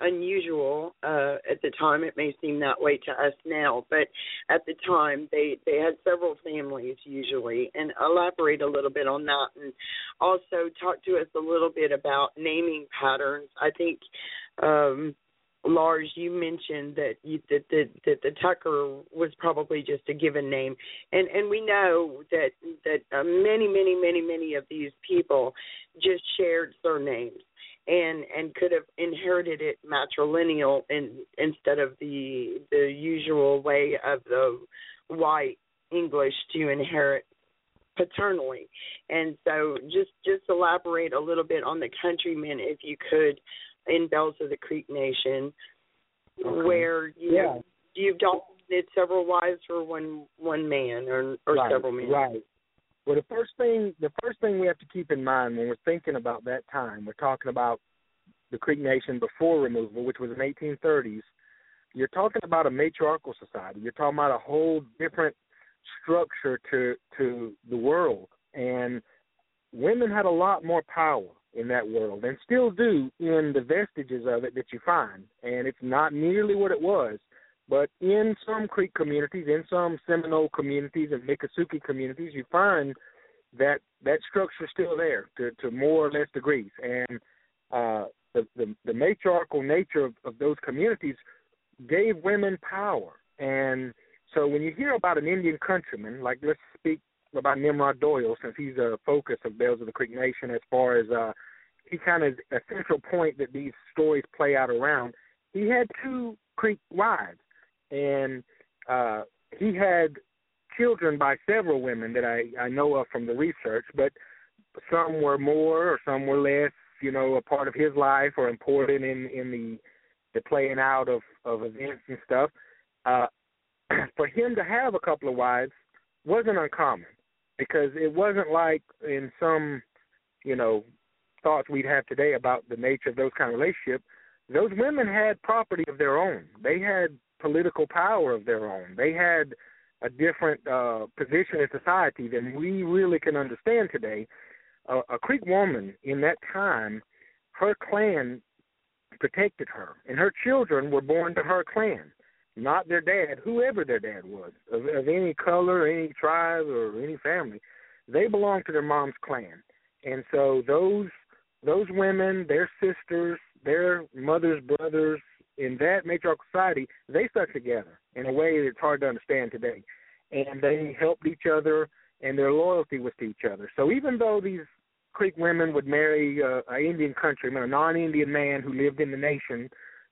unusual at the time. It may seem that way to us now, but at the time they had several families usually. And elaborate a little bit on that, and also talk to us a little bit about naming patterns. I think Lars, you mentioned that the Tucker was probably just a given name, and we know that many of these people just shared surnames and could have inherited it matrilineal instead of the usual way of the white English to inherit paternally. And so just elaborate a little bit on the countrymen, if you could, in Bells of the Creek Nation, okay, where you've documented several wives for one man or right, several men. Right. Well, the first thing we have to keep in mind when we're thinking about that time, we're talking about the Creek Nation before removal, which was in the 1830s. You're talking about a matriarchal society. You're talking about a whole different structure to the world, and women had a lot more power in that world, and still do in the vestiges of it that you find, and it's not nearly what it was. But in some Creek communities, in some Seminole communities and Miccosukee communities, you find that structure's still there to more or less degrees. And the matriarchal nature of those communities gave women power. And so when you hear about an Indian countryman, like let's speak about Nimrod Doyle, since he's a focus of Bells of the Creek Nation, as far as he kind of a central point that these stories play out around. He had two Creek wives, and he had children by several women that I know of from the research, but some were more or some were less, a part of his life or important in the playing out of events and stuff. For him to have a couple of wives wasn't uncommon, because it wasn't like in some, thoughts we'd have today about the nature of those kind of relationships. Those women had property of their own. They had political power of their own. They had a different position in society than we really can understand today. A Creek woman in that time, her clan protected her, and her children were born to her clan, not their dad, whoever their dad was, of any color, any tribe, or any family. They belonged to their mom's clan. And so those women, their sisters, their mother's brothers, in that matriarchal society, they stuck together in a way that's hard to understand today. And they helped each other, and their loyalty was to each other. So even though these Creek women would marry an Indian countryman, a non-Indian man who lived in the nation,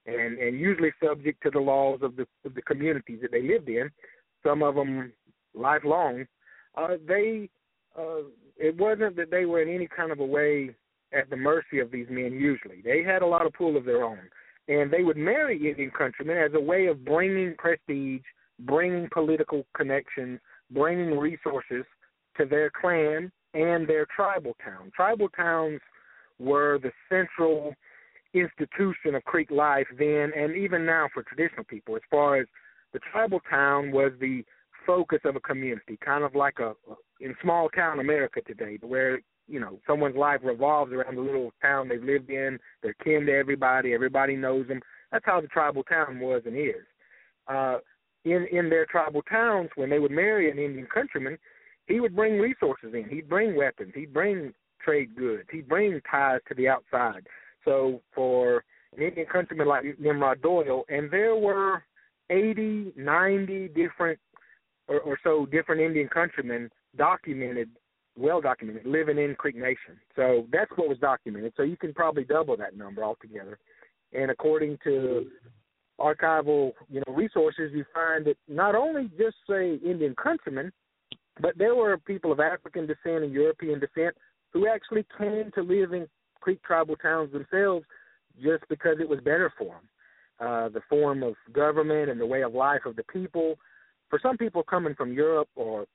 and usually subject to the laws of the communities that they lived in, some of them lifelong, it wasn't that they were in any kind of a way at the mercy of these men usually. They had a lot of pull of their own. And they would marry Indian countrymen as a way of bringing prestige, bringing political connections, bringing resources to their clan and their tribal town. Tribal towns were the central institution of Creek life then and even now for traditional people, as far as the tribal town was the focus of a community, kind of like in small town America today, where someone's life revolves around the little town they've lived in. They're kin to everybody. Everybody knows them. That's how the tribal town was and is. In their tribal towns, when they would marry an Indian countryman, he would bring resources in. He'd bring weapons. He'd bring trade goods. He'd bring ties to the outside. So for an Indian countryman like Nimrod Doyle, and there were 80, 90 different or so different Indian countrymen well documented, living in Creek Nation. So that's what was documented. So you can probably double that number altogether. And according to archival, resources, you find that not only just, say, Indian countrymen, but there were people of African descent and European descent who actually came to live in Creek tribal towns themselves just because it was better for them. The form of government and the way of life of the people. For some people coming from Europe or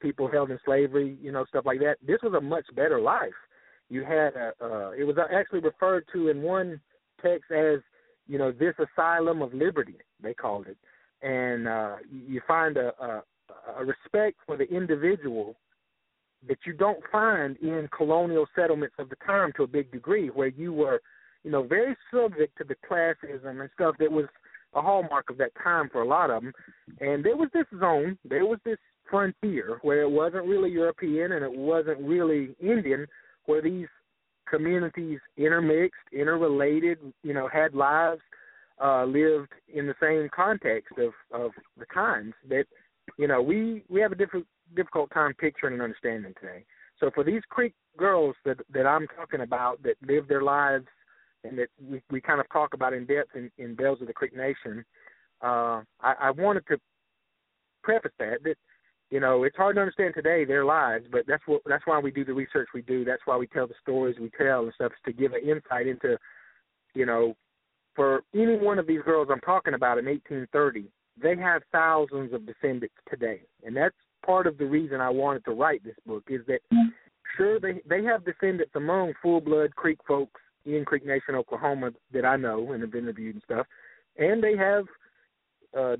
people held in slavery, stuff like that, this was a much better life. You had it was actually referred to in one text as, this asylum of liberty, they called it. And you find a respect for the individual that you don't find in colonial settlements of the time to a big degree, where you were, very subject to the classism and stuff that was a hallmark of that time for a lot of them. And there was this zone, there was this frontier where it wasn't really European and it wasn't really Indian, where these communities intermixed, interrelated, had lives lived in the same context of the times that, you know, we have a difficult time picturing and understanding today. So for these Creek girls that I'm talking about that live their lives and that we kind of talk about in depth in Bells of the Creek Nation, I wanted to preface that, you know, it's hard to understand today their lives, but that's why we do the research we do. That's why we tell the stories we tell and stuff, to give an insight into, you know, for any one of these girls I'm talking about in 1830, they have thousands of descendants today. And that's part of the reason I wanted to write this book, is that sure they have descendants among full-blood Creek folks in Creek Nation, Oklahoma, that I know and have interviewed and stuff, and they have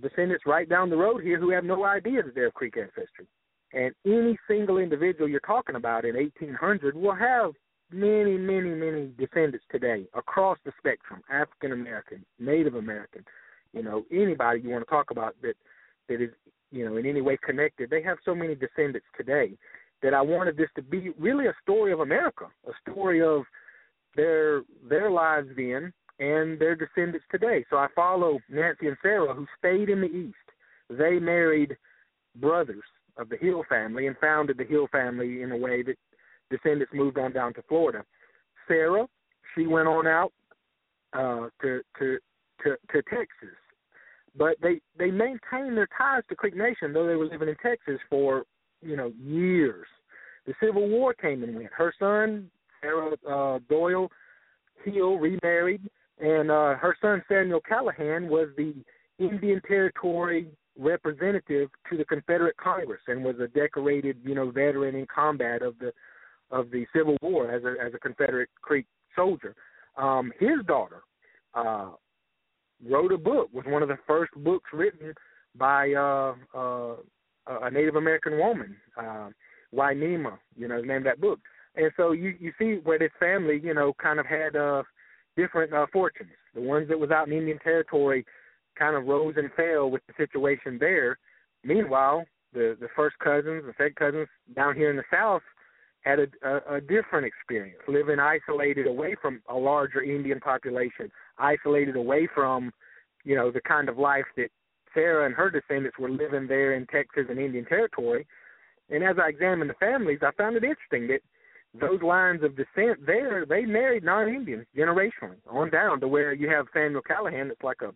descendants right down the road here who have no idea that they're of Creek ancestry. And any single individual you're talking about in 1800 will have many, many, many descendants today across the spectrum, African American, Native American, you know, anybody you want to talk about that is, you know, in any way connected. They have so many descendants today that I wanted this to be really a story of America, a story of their lives then and their descendants today. So I follow Nancy and Sarah, who stayed in the East. They married brothers of the Hill family and founded the Hill family in a way that descendants moved on down to Florida. Sarah, she went on out to Texas. But they maintained their ties to Creek Nation, though they were living in Texas for, you know, years. The Civil War came and went. Her son, Sarah Doyle Hill, remarried, and her son, Samuel Callahan, was the Indian Territory representative to the Confederate Congress and was a decorated, you know, veteran in combat of the Civil War as a Confederate Creek soldier. His daughter, wrote a book, was one of the first books written by a Native American woman, Wainema, you know, named that book. And so you see where this family, you know, kind of had different fortunes. The ones that was out in Indian Territory kind of rose and fell with the situation there. Meanwhile, the first cousins, the second cousins down here in the South had a different experience, living isolated away from a larger Indian population, isolated away from, you know, the kind of life that Sarah and her descendants were living there in Texas and Indian Territory. And as I examined the families, I found it interesting that those lines of descent there, they married non-Indians generationally on down to where you have Samuel Callahan that's like a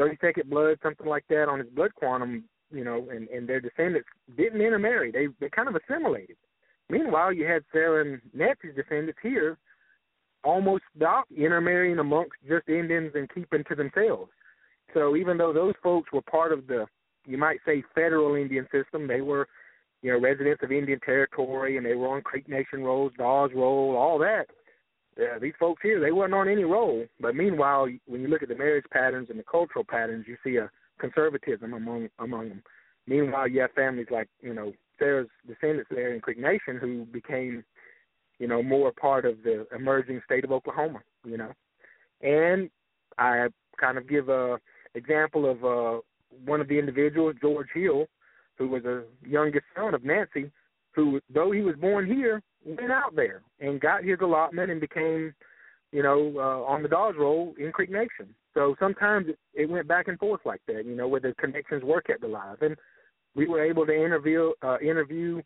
32nd blood, something like that, on his blood quantum, you know, and their descendants didn't intermarry. They kind of assimilated. Meanwhile, you had Sarah and Nancy's descendants here almost intermarrying amongst just Indians and keeping to themselves. So even though those folks were part of the, you might say, federal Indian system, they were, you know, residents of Indian Territory, and they were on Creek Nation rolls, Dawes roll, all that. These folks here, they weren't on any roll. But meanwhile, when you look at the marriage patterns and the cultural patterns, you see a conservatism among them. Meanwhile, you have families like, you know, Sarah's descendants there in Creek Nation who became, you know, more part of the emerging state of Oklahoma, you know. And I kind of give a example of one of the individuals, George Hill, who was the youngest son of Nancy, who, though he was born here, went out there and got his allotment and became, you know, on the Dawes roll in Creek Nation. So sometimes it went back and forth like that, you know, where the connections were kept alive. And we were able to interview Elder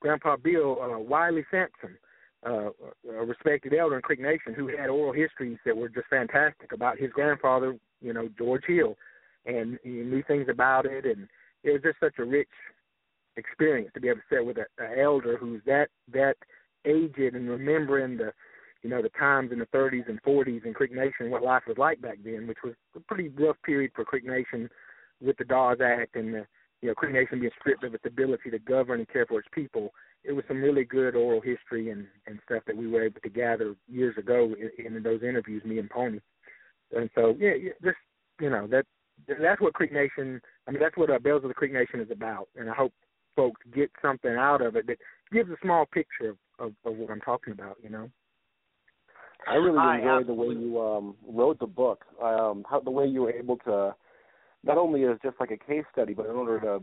Grandpa Bill Wiley Sampson, a respected elder in Creek Nation, who had oral histories that were just fantastic about his grandfather, you know, George Hill, and he knew things about it, and it was just such a rich experience to be able to sit with an elder who's that aged and remembering the, you know, the times in the 30s and 40s in Creek Nation, what life was like back then, which was a pretty rough period for Creek Nation with the Dawes Act and the, you know, Creek Nation being stripped of its ability to govern and care for its people. It was some really good oral history and stuff that we were able to gather years ago in those interviews, me and Pony. And so, yeah, just, you know, that's what Creek Nation, I mean, that's what Bells of the Creek Nation is about. And I hope folks get something out of it that gives a small picture of what I'm talking about, you know. I really enjoyed the way you wrote the book, the way you were able to, not only as just like a case study, but in order to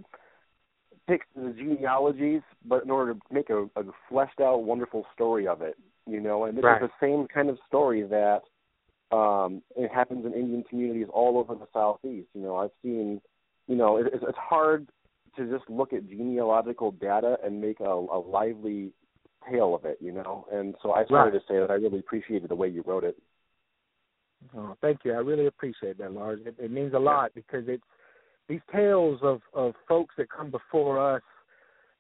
pick the genealogies, but in order to make a fleshed out, wonderful story of it, you know. And this is the same kind of story that It happens in Indian communities all over the Southeast. You know, I've seen, you know, it's hard to just look at genealogical data and make a lively tale of it, you know. And so I started to say that I really appreciated the way you wrote it. Oh, thank you. I really appreciate that, Lars. It means a lot because it's these tales of folks that come before us,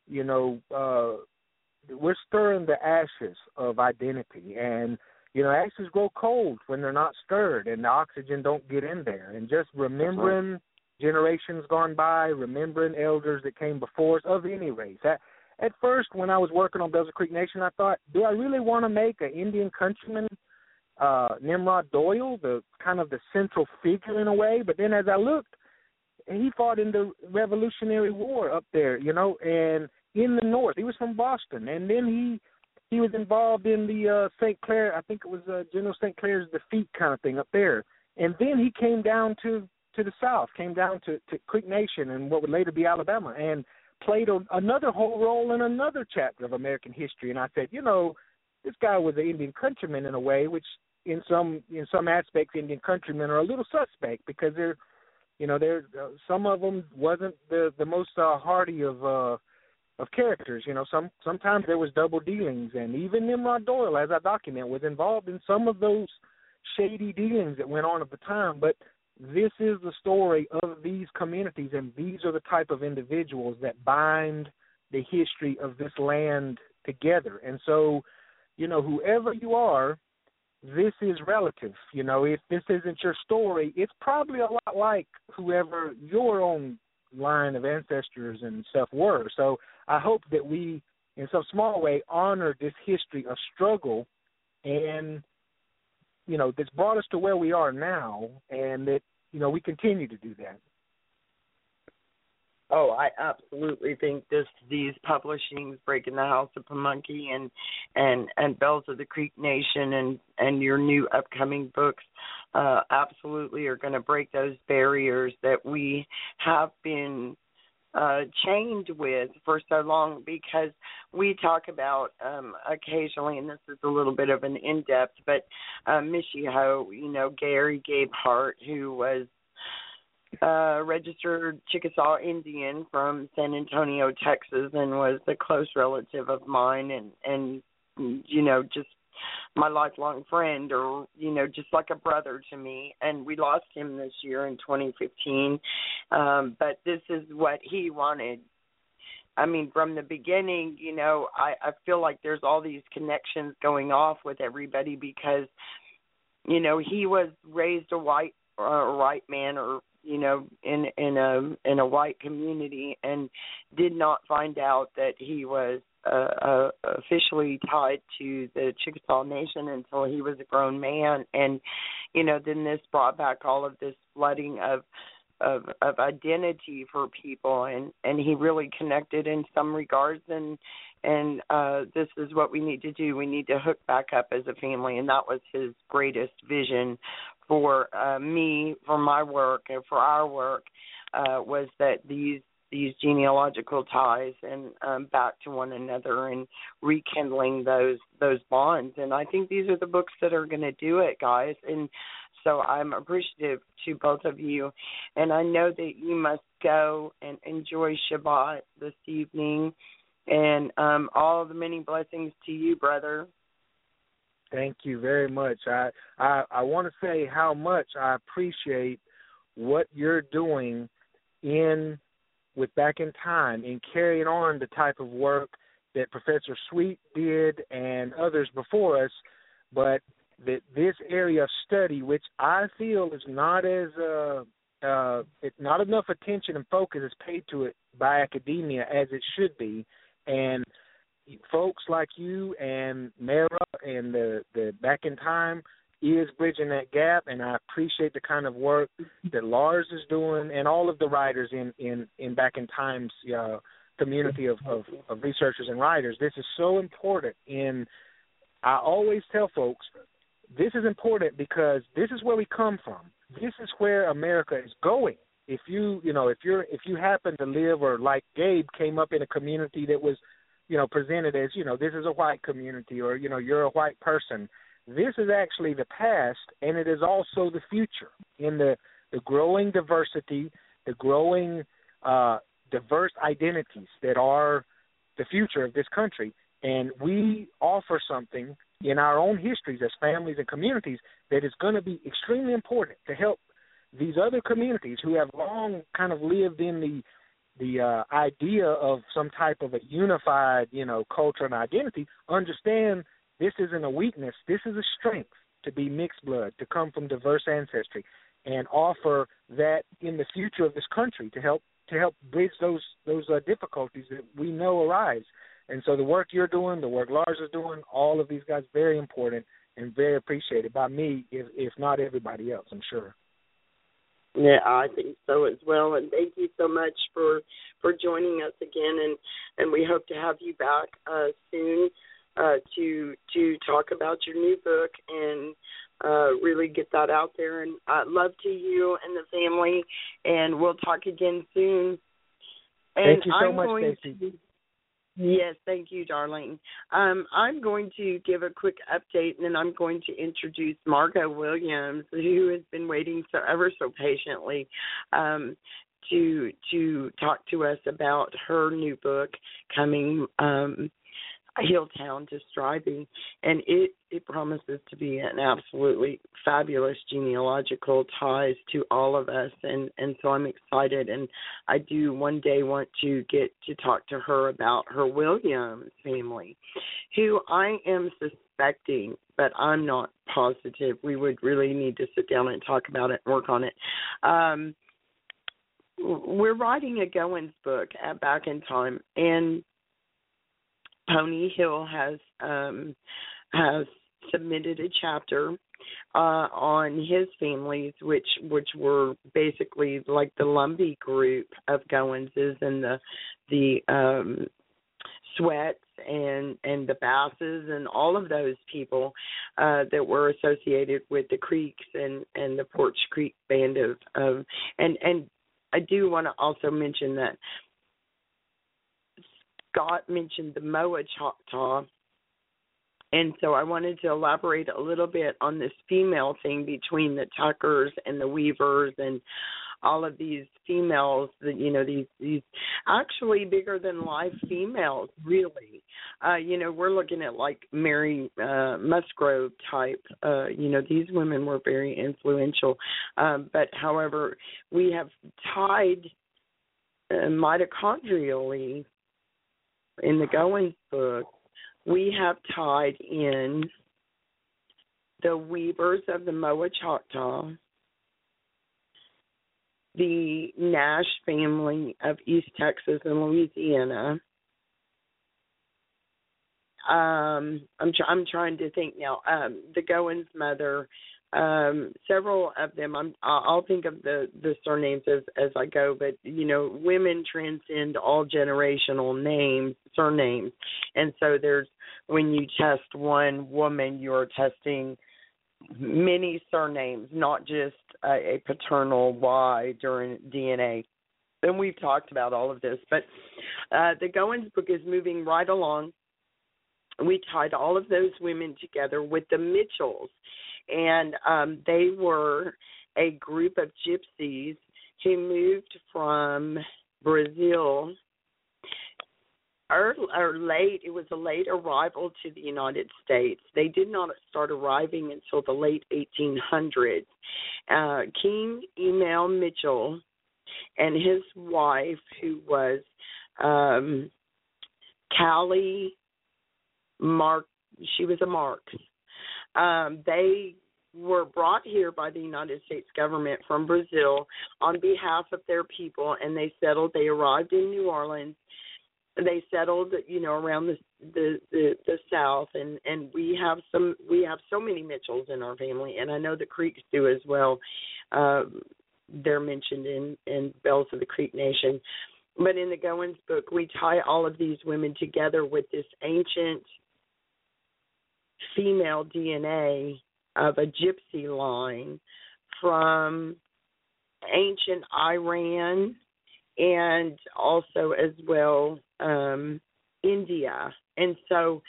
you know, we're stirring the ashes of identity. And, you know, ashes grow cold when they're not stirred and the oxygen don't get in there. And just remembering generations gone by, remembering elders that came before us of any race. At first, when I was working on Bells Creek Nation, I thought, do I really want to make an Indian countryman, Nimrod Doyle, the kind of the central figure in a way? But then as I looked, he fought in the Revolutionary War up there, you know, and in the North. He was from Boston. And then he was involved in the St. Clair, I think it was General St. Clair's defeat kind of thing up there. And then he came down to the South, came down to Creek Nation and what would later be Alabama, and played another whole role in another chapter of American history. And I said, you know, this guy was an Indian countryman in a way, which in some aspects Indian countrymen are a little suspect because they're, you know, some of them wasn't the most hardy of characters. You know, sometimes there was double dealings, and even Nimrod Doyle, as I document, was involved in some of those shady dealings that went on at the time. But this is the story of these communities, and these are the type of individuals that bind the history of this land together. And so, you know, whoever you are, this is relative. You know, if this isn't your story, it's probably a lot like whoever your own line of ancestors and stuff were. So I hope that we, in some small way, honor this history of struggle and, you know, that's brought us to where we are now, and that, you know, we continue to do that. Oh, I absolutely think these publishings, Breaking the House of Pamunkey and Bells of the Creek Nation and your new upcoming books absolutely are going to break those barriers that we have been chained with for so long, because we talk about occasionally, and this is a little bit of an in-depth, but Missy Ho, you know, Gary Gabe Hart, who was registered Chickasaw Indian from San Antonio, Texas, and was a close relative of mine, and you know, just my lifelong friend, or, you know, just like a brother to me. And we lost him this year in 2015, but this is what he wanted. I mean, from the beginning, you know, I feel like there's all these connections going off with everybody because, you know, he was raised a white man, or, you know, in a white community, and did not find out that he was officially tied to the Chickasaw Nation until he was a grown man. And, you know, then this brought back all of this flooding of identity for people, and he really connected in some regards, and this is what we need to do. We need to hook back up as a family, and that was his greatest vision for me, for my work, and for our work, was that these genealogical ties and back to one another and rekindling those bonds. And I think these are the books that are going to do it, guys. And so I'm appreciative to both of you. And I know that you must go and enjoy Shabbat this evening. And all the many blessings to you, brother. Thank you very much. I want to say how much I appreciate what you're doing with Back in Time and carrying on the type of work that Professor Sweet did and others before us, but that this area of study, which I feel is not as it's not enough attention and focus is paid to it by academia as it should be, and folks like you and Mara and the Back in Time is bridging that gap, and I appreciate the kind of work that Lars is doing and all of the writers in Back in Time's community of researchers and writers. This is so important, and I always tell folks this is important because this is where we come from. This is where America is going. If you happen to live, or like Gabe came up in a community that was, you know, presented as, you know, this is a white community, or, you know, you're a white person. This is actually the past, and it is also the future. In the growing diversity, the growing diverse identities that are the future of this country, and we offer something in our own histories as families and communities that is going to be extremely important to help these other communities who have long kind of lived in the idea of some type of a unified, culture and identity, understand this isn't a weakness. This is a strength to be mixed blood, to come from diverse ancestry, and offer that in the future of this country to help bridge those difficulties that we know arise. And so the work you're doing, the work Lars is doing, all of these guys, very important and very appreciated by me, if not everybody else, I'm sure. Yeah, I think so as well. And thank you so much for joining us again. And we hope to have you back soon to talk about your new book and really get that out there. And love to you and the family. And we'll talk again soon. And thank you so much, Stacey. Yes, thank you, darling. I'm going to give a quick update, and then I'm going to introduce Margo Williams, who has been waiting ever so patiently to talk to us about her new book coming, Hilltown to Striving, and it promises to be an absolutely fabulous genealogical ties to all of us, and so I'm excited, and I do one day want to get to talk to her about her Williams family, who I am suspecting, but I'm not positive. We would really need to sit down and talk about it and work on it. We're writing a Goins book at Back in Time, and Pony Hill has submitted a chapter on his families, which were basically like the Lumbee group of Goinses and the Sweats and the Basses and all of those people that were associated with the Creeks and the Porch Creek band of and I do want to also mention that Scott mentioned the Moa Choctaw, and so I wanted to elaborate a little bit on this female thing between the Tuckers and the Weavers and all of these females, these actually bigger-than-life females, really. We're looking at like Mary Musgrove type. These women were very influential. But, however, we have tied mitochondrially, in the Goins book, we have tied in the Weavers of the Moa Choctaw, the Nash family of East Texas and Louisiana. I'm trying to think now. The Goins mother, several of them. I'll think of the surnames as I go, but women transcend all generational names, surnames, and so there's, when you test one woman, you're testing many surnames, not just a paternal Y during DNA. And we've talked about all of this, but the Goins book is moving right along. We tied all of those women together with the Mitchells. And they were a group of gypsies who moved from Brazil it was a late arrival to the United States. They did not start arriving until the late 1800s. King Emile Mitchell and his wife, who was Callie Mark, she was a Marks. They were brought here by the United States government from Brazil on behalf of their people, and they settled. They arrived in New Orleans. They settled, around the South, and we have so many Mitchells in our family, and I know the Creeks do as well. They're mentioned in Bells of the Creek Nation, but in the Goins book, we tie all of these women together with this ancient female DNA of a gypsy line from ancient Iran and also as well India. And so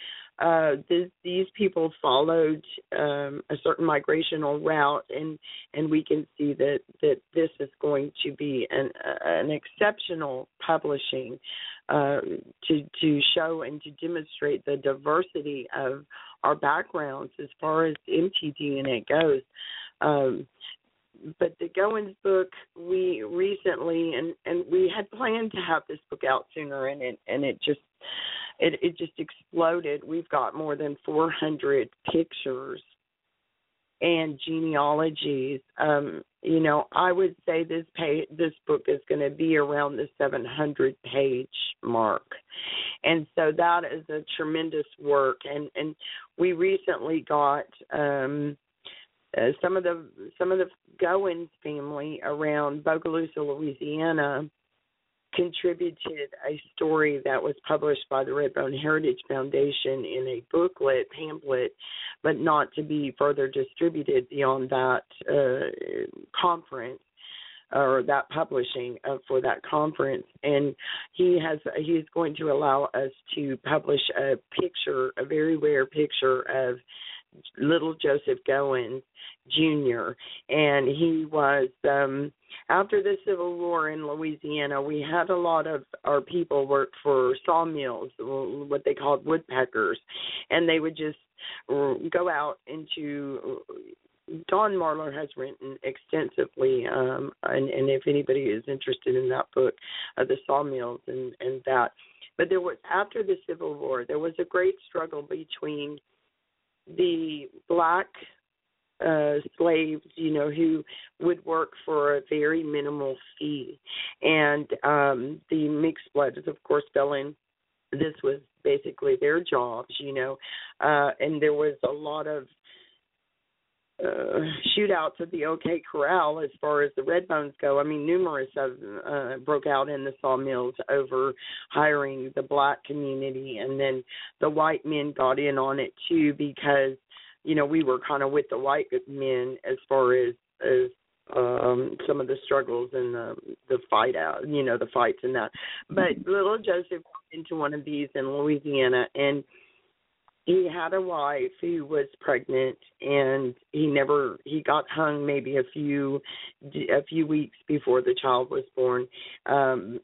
these people followed a certain migrational route, and we can see that this is going to be an exceptional publishing to show and to demonstrate the diversity of our backgrounds as far as mtDNA goes. But the Goins book, we recently, and we had planned to have this book out sooner, and it just exploded. We've got more than 400 pictures and genealogies. I would say this book is going to be around the 700-page mark. And so that is a tremendous work. And we recently got some of the Goins family around Bogalusa, Louisiana, contributed a story that was published by the Redbone Heritage Foundation in a pamphlet, but not to be further distributed beyond that conference or that publishing for that conference. And he's going to allow us to publish a very rare picture of little Joseph Goins Jr. And he was, after the Civil War in Louisiana, we had a lot of our people work for sawmills, what they called woodpeckers, and they would just go out into... Don Marlar has written extensively, and if anybody is interested in that book, the sawmills and that. But there was, after the Civil War, there was a great struggle between the black slaves, who would work for a very minimal fee. And the mixed bloods, of course, fell in. This was basically their jobs, and there was a lot of shootouts at the OK Corral as far as the Redbones go. I mean, numerous of them broke out in the sawmills over hiring the black community, and then the white men got in on it too because, we were kind of with the white men as far as some of the struggles and the fight out, the fights and that. But little Joseph went into one of these in Louisiana, and he had a wife who was pregnant, and he got hung maybe a few weeks before the child was born.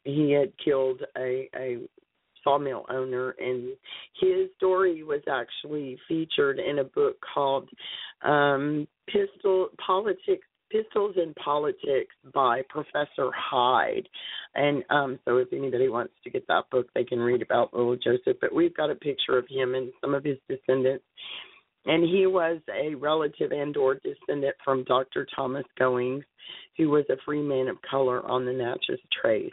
He had killed a sawmill owner, and his story was actually featured in a book called Pistols and Politics by Professor Hyde. And so if anybody wants to get that book, they can read about little Joseph. But we've got a picture of him and some of his descendants. And he was a relative and or descendant from Dr. Thomas Goings, who was a free man of color on the Natchez Trace.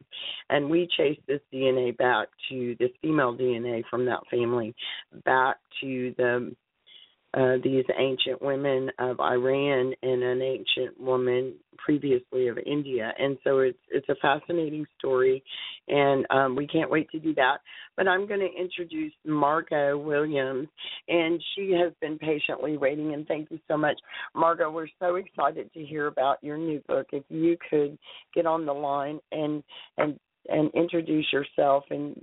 And we traced this DNA back to this female DNA from that family back to these ancient women of Iran and an ancient woman previously of India. And so it's a fascinating story, and we can't wait to do that. But I'm going to introduce Margo Williams, and she has been patiently waiting, and thank you so much. Margo, we're so excited to hear about your new book. If you could get on the line and introduce yourself. And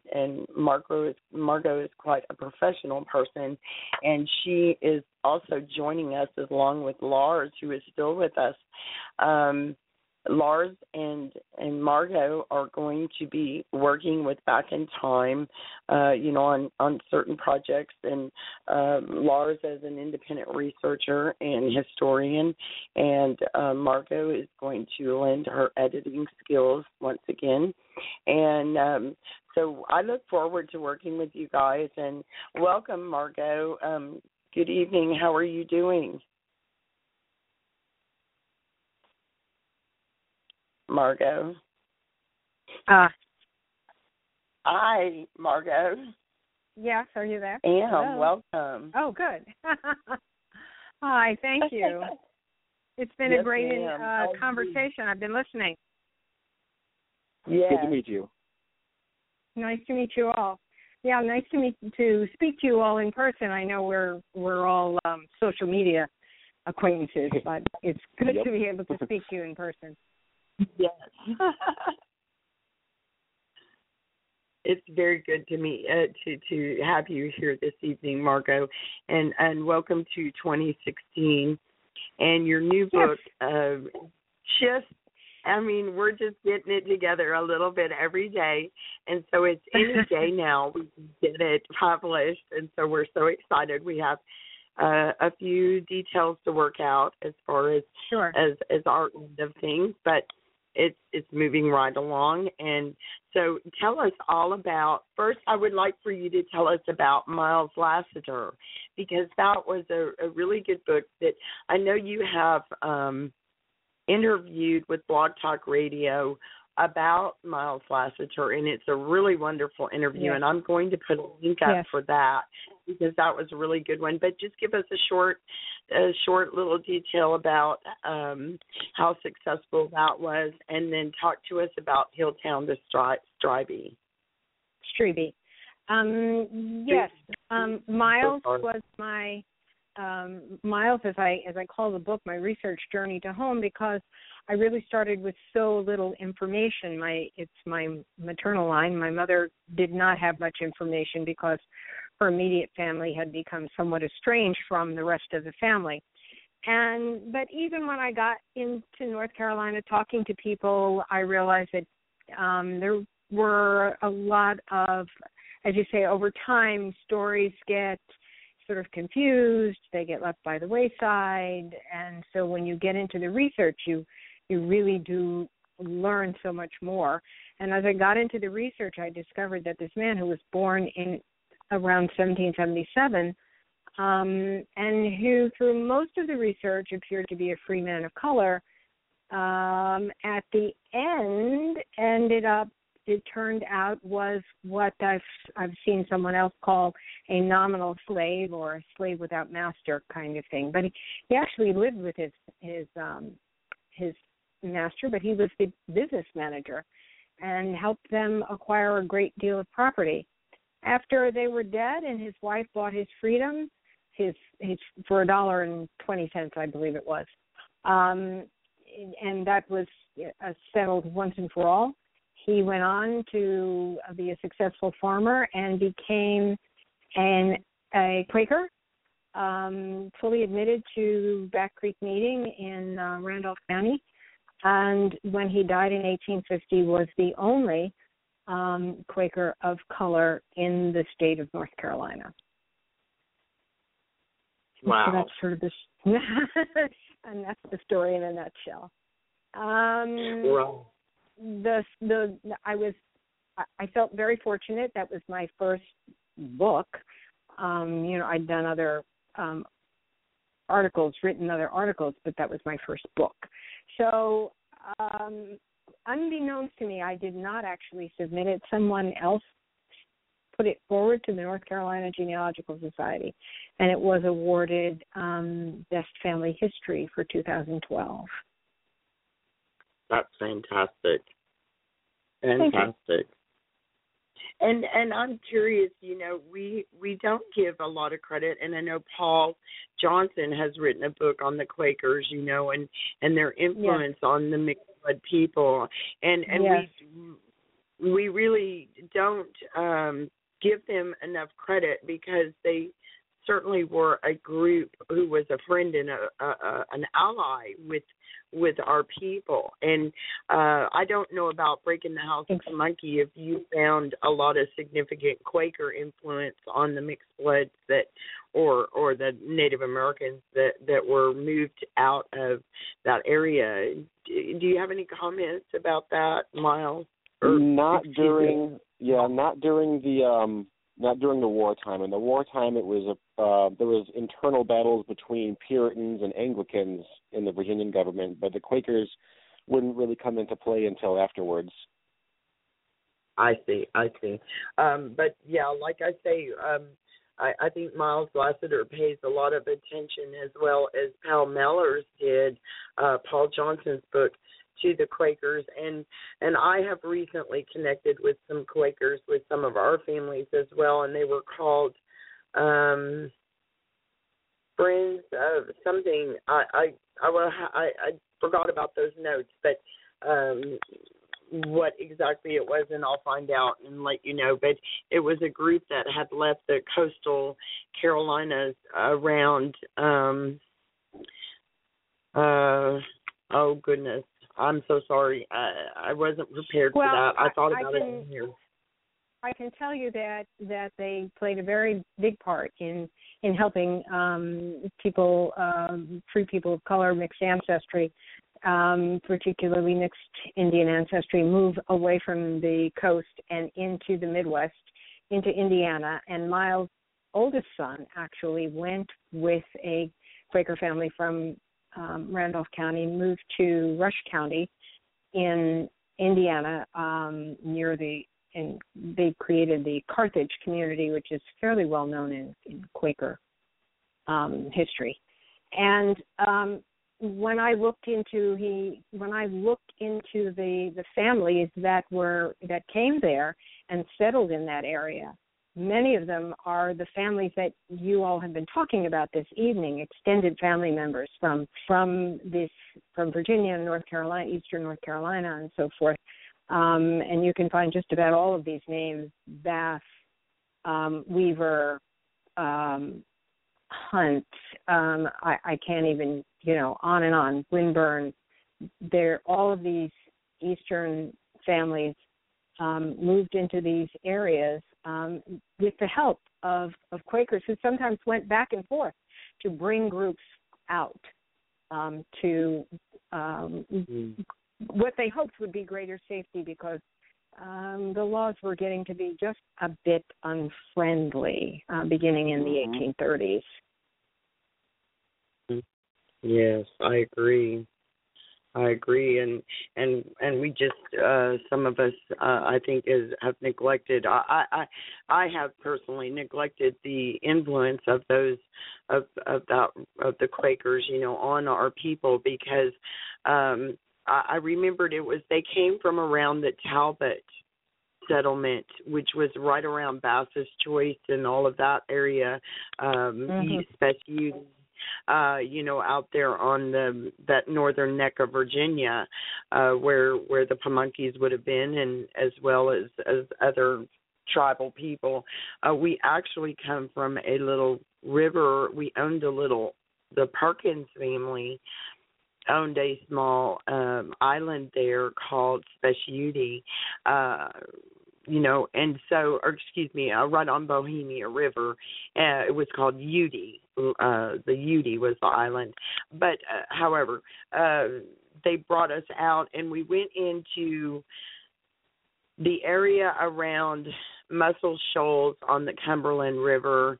Margo is quite a professional person, and she is also joining us along with Lars, who is still with us. Lars and Margo are going to be working with Back in Time, on certain projects. And Lars as an independent researcher and historian, and Margo is going to lend her editing skills once again. And so I look forward to working with you guys. And welcome, Margo. Good evening. How are you doing? Margo. Hi, Margo. Yes, are you there? Am. Hello. Welcome. Oh, good. Hi, thank you. It's been a great conversation. You. I've been listening. Yeah. Good to meet you. Nice to meet you all. Yeah, nice to speak to you all in person. I know we're all social media acquaintances, but it's good to be able to speak to you in person. Yes. it's very good to me to have you here this evening, Margo, and welcome to 2016 and your new book. We're just getting it together a little bit every day, and so it's any day now we can get it published, and so we're so excited. We have a few details to work out as far as as our end of things, but it's moving right along. And so tell us all about, first I would like for you to tell us about Miles Lassiter, because that was a really good book that I know you have interviewed with Blog Talk Radio about Miles Lassiter, and it's a really wonderful interview, and I'm going to put a link up for that, because that was a really good one. But just give us a short little detail about how successful that was, and then talk to us about Hilltown to Stribey. Stribey. Miles was my Miles, as I call the book, my research journey to home, because I really started with so little information. It's my maternal line. My mother did not have much information because her immediate family had become somewhat estranged from the rest of the family. But even when I got into North Carolina talking to people, I realized that there were a lot of, as you say, over time, stories get sort of confused, they get left by the wayside, and so when you get into the research, you really do learn so much more. And as I got into the research, I discovered that this man who was born in around 1777, and who through most of the research appeared to be a free man of color, at the end it turned out was what I've seen someone else call a nominal slave, or a slave without master kind of thing. But he actually lived with his master, but he was the business manager and helped them acquire a great deal of property. After they were dead and his wife bought his freedom, his for $1.20, I believe it was. And that was settled once and for all. He went on to be a successful farmer and became a Quaker, fully admitted to Back Creek Meeting in Randolph County. And when he died in 1850, was the only Quaker of color in the state of North Carolina. Wow. So that's sort of and that's the story in a nutshell. Wow. I felt very fortunate. That was my first book. I'd done other articles, but that was my first book. So, unbeknownst to me, I did not actually submit it. Someone else put it forward to the North Carolina Genealogical Society, and it was awarded Best Family History for 2012. That's fantastic. Fantastic. And I'm curious, we don't give a lot of credit, and I know Paul Johnson has written a book on the Quakers, and their influence on the mixed blood people. We really don't give them enough credit, because they certainly were a group who was a friend and an ally with our people. And I don't know about Breaking the House of the Monkey if you found a lot of significant Quaker influence on the mixed bloods or the Native Americans that were moved out of that area. Do you have any comments about that, Miles? Not during the wartime. In the wartime, it was there was internal battles between Puritans and Anglicans in the Virginian government, but the Quakers wouldn't really come into play until afterwards. I see. But yeah, like I say, I think Miles Lassiter pays a lot of attention, as well as Pal Mellors did, Paul Johnson's book, to the Quakers, and I have recently connected with some Quakers with some of our families as well, and they were called friends of something. I forgot about those notes, but what exactly it was, and I'll find out and let you know. But it was a group that had left the coastal Carolinas around, oh, goodness. I'm so sorry. I wasn't prepared for that. I thought about it in here. I can tell you that they played a very big part in helping people, free people of color, mixed ancestry, particularly mixed Indian ancestry, move away from the coast and into the Midwest, into Indiana. And Miles' oldest son actually went with a Quaker family from Randolph County, moved to Rush County in Indiana, and they created the Carthage community, which is fairly well known in Quaker history. And when I looked into the families that came there and settled in that area, many of them are the families that you all have been talking about this evening, extended family members from Virginia and North Carolina, Eastern North Carolina, and so forth. And you can find just about all of these names: Bass, Weaver, Hunt. I can't even, on and on. Winburn. They're all of these Eastern families moved into these areas with the help of Quakers, who sometimes went back and forth to bring groups out to what they hoped would be greater safety, because the laws were getting to be just a bit unfriendly beginning in the 1830s. Yes, I agree. And we just, some of us, I think, have neglected. I have personally neglected the influence of those, of the Quakers, on our people, because, I remembered they came from around the Talbot settlement, which was right around Bass's Choice and all of that area, especially, out there on that northern neck of Virginia, where the Pamunkeys would have been, and as well as other tribal people. We actually come from a little river. We owned the Perkins family owned a small island there called Speciuti, right on Bohemia River. It was called Uti. The Uti was the island. But, however, they brought us out, and we went into the area around Muscle Shoals on the Cumberland River,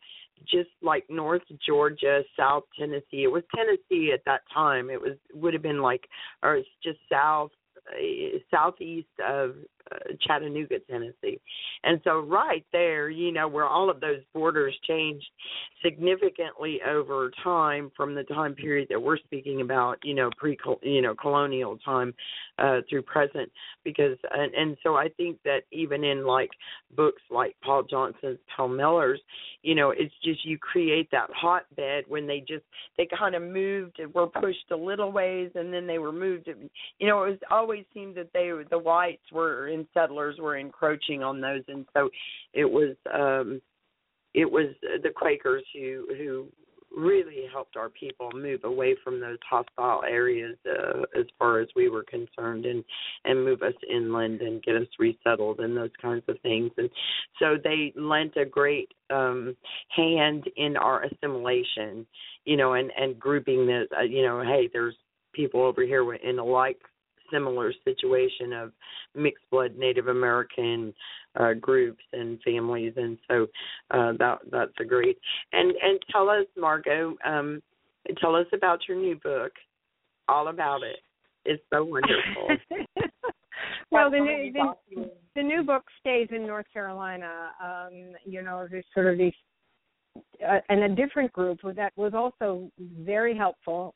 just like North Georgia, South Tennessee. It was Tennessee at that time. It would have been it's just southeast of Chattanooga, Tennessee. And so right there, where all of those borders changed significantly over time, from the time period that we're speaking about, colonial time through present, because and so I think that even in books like Paul Johnson's Pell Millers, it's just, you create that hotbed when they kind of moved and were pushed a little ways, and then they were moved. It was always seemed that the whites were and settlers were encroaching on those, and so it was the Quakers who really helped our people move away from those hostile areas as far as we were concerned, and move us inland and get us resettled and those kinds of things. And so they lent a great hand in our assimilation, and grouping this, hey, there's people over here in a similar situation of mixed blood Native American groups and families, and so that's a great. And tell us, Margo, tell us about your new book, all about it. It's so wonderful. Well, the new book stays in North Carolina. There's sort of these and a different group that was also very helpful,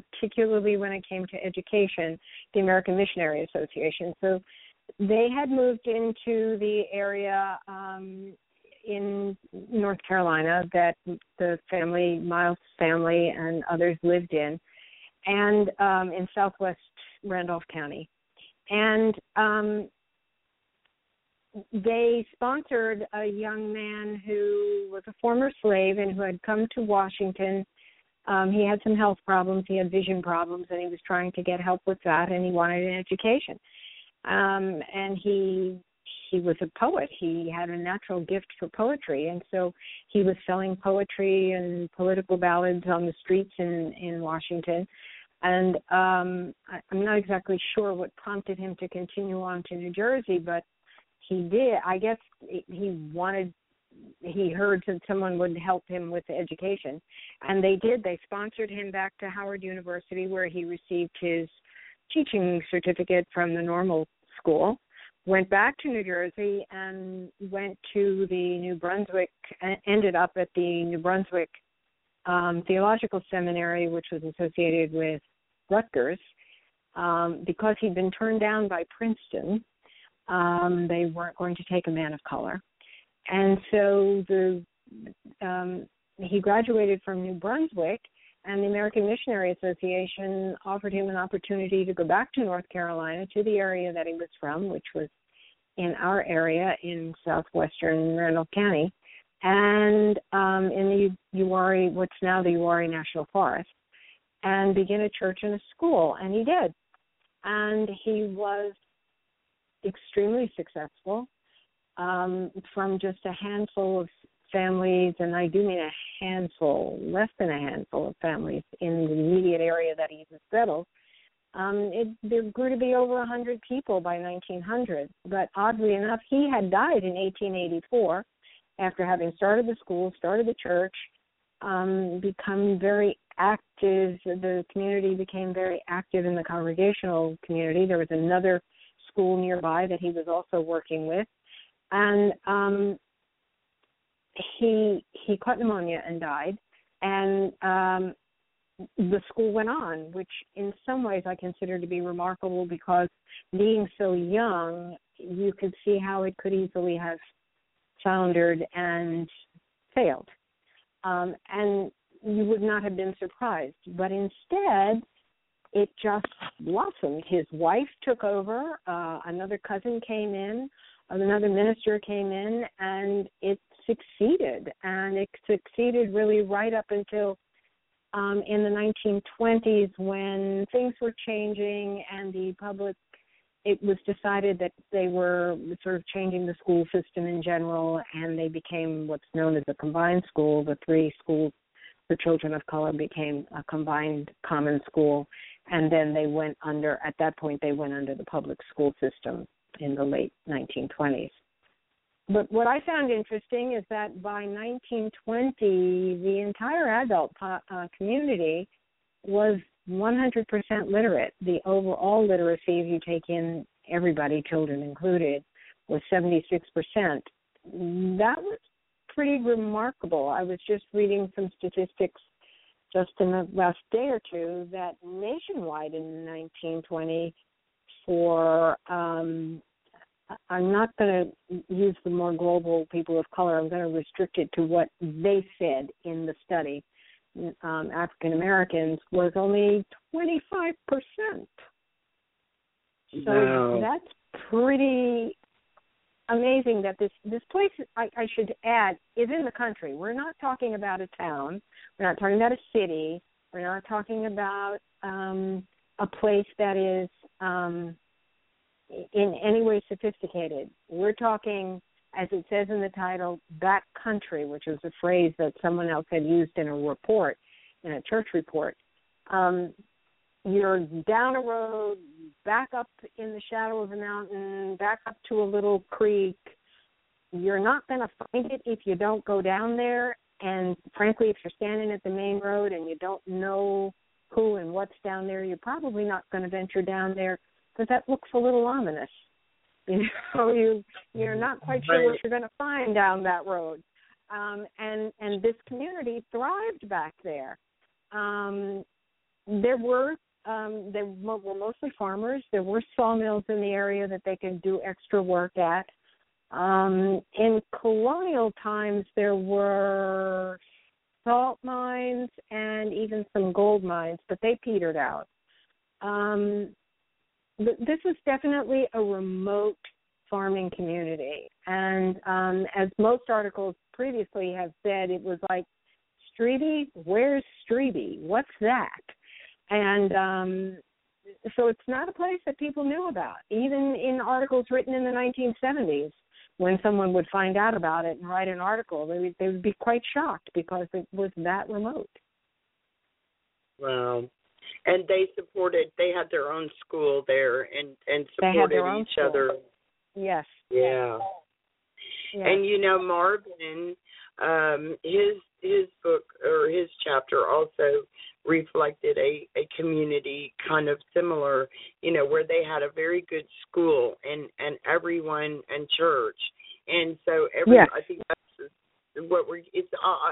particularly when it came to education, the American Missionary Association. So they had moved into the area in North Carolina that the family, Miles' family and others lived in, and in southwest Randolph County. And they sponsored a young man who was a former slave and who had come to Washington. He had some health problems. He had vision problems, and he was trying to get help with that, and he wanted an education. And he was a poet. He had a natural gift for poetry, and so he was selling poetry and political ballads on the streets in Washington. And I'm not exactly sure what prompted him to continue on to New Jersey, but he did. I guess he heard that someone would help him with the education, and they did. They sponsored him back to Howard University, where he received his teaching certificate from the normal school, went back to New Jersey, and went to the New Brunswick, ended up at the New Brunswick Theological Seminary, which was associated with Rutgers, because he'd been turned down by Princeton. They weren't going to take a man of color. And so he graduated from New Brunswick, and the American Missionary Association offered him an opportunity to go back to North Carolina, to the area that he was from, which was in our area in southwestern Randolph County, and in the Uwari, what's now the Uwari National Forest, and begin a church and a school. And he did. And he was extremely successful. From just a handful of families, and I do mean a handful, less than a handful of families in the immediate area that he was settled, there grew to be over 100 people by 1900. But oddly enough, he had died in 1884 after having started the school, started the church, become very active. The community became very active in the congregational community. There was another school nearby that he was also working with. And he caught pneumonia and died, and the school went on, which in some ways I consider to be remarkable, because being so young, you could see how it could easily have foundered and failed. And you would not have been surprised. But instead, it just blossomed. His wife took over. Another cousin came in. Another minister came in, and it succeeded. And it succeeded really right up until in the 1920s, when things were changing and it was decided that they were sort of changing the school system in general, and they became what's known as a combined school. The three schools for children of color became a combined common school, and then they went under, at that point, they went under the public school system in the late 1920s. But what I found interesting is that by 1920, the entire adult community was 100% literate. The overall literacy, if you take in everybody, children included, was 76%. That was pretty remarkable. I was just reading some statistics just in the last day or two that nationwide in 1920, for, I'm not going to use the more global people of color. I'm going to restrict it to what they said in the study. African-Americans was only 25%. So That's pretty amazing that this place, I should add, is in the country. We're not talking about a town. We're not talking about a city. We're not talking about a place that is in any way sophisticated. We're talking, as it says in the title, that country, which is a phrase that someone else had used in a report, in a church report. You're down a road, back up in the shadow of a mountain, back up to a little creek. You're not going to find it if you don't go down there. And frankly, if you're standing at the main road and you don't know who and what's down there, you're probably not going to venture down there, because that looks a little ominous. You know, you're not quite sure what you're going to find down that road. And this community thrived back there. They were mostly farmers. There were sawmills in the area that they could do extra work at. In colonial times, there were salt mines and even some gold mines, but they petered out. this was definitely a remote farming community. And as most articles previously have said, it was like, Strebe? Where's Strebe? What's that? And so it's not a place that people knew about, even in articles written in the 1970s. When someone would find out about it and write an article, they would be quite shocked because it was that remote. Wow. And they had their own school there and supported each other. Yes. Yeah. Yes. And, you know, Marvin, his book or his chapter also reflected a community kind of similar, you know, where they had a very good school and everyone and church. And so everyone, yeah. I think that's what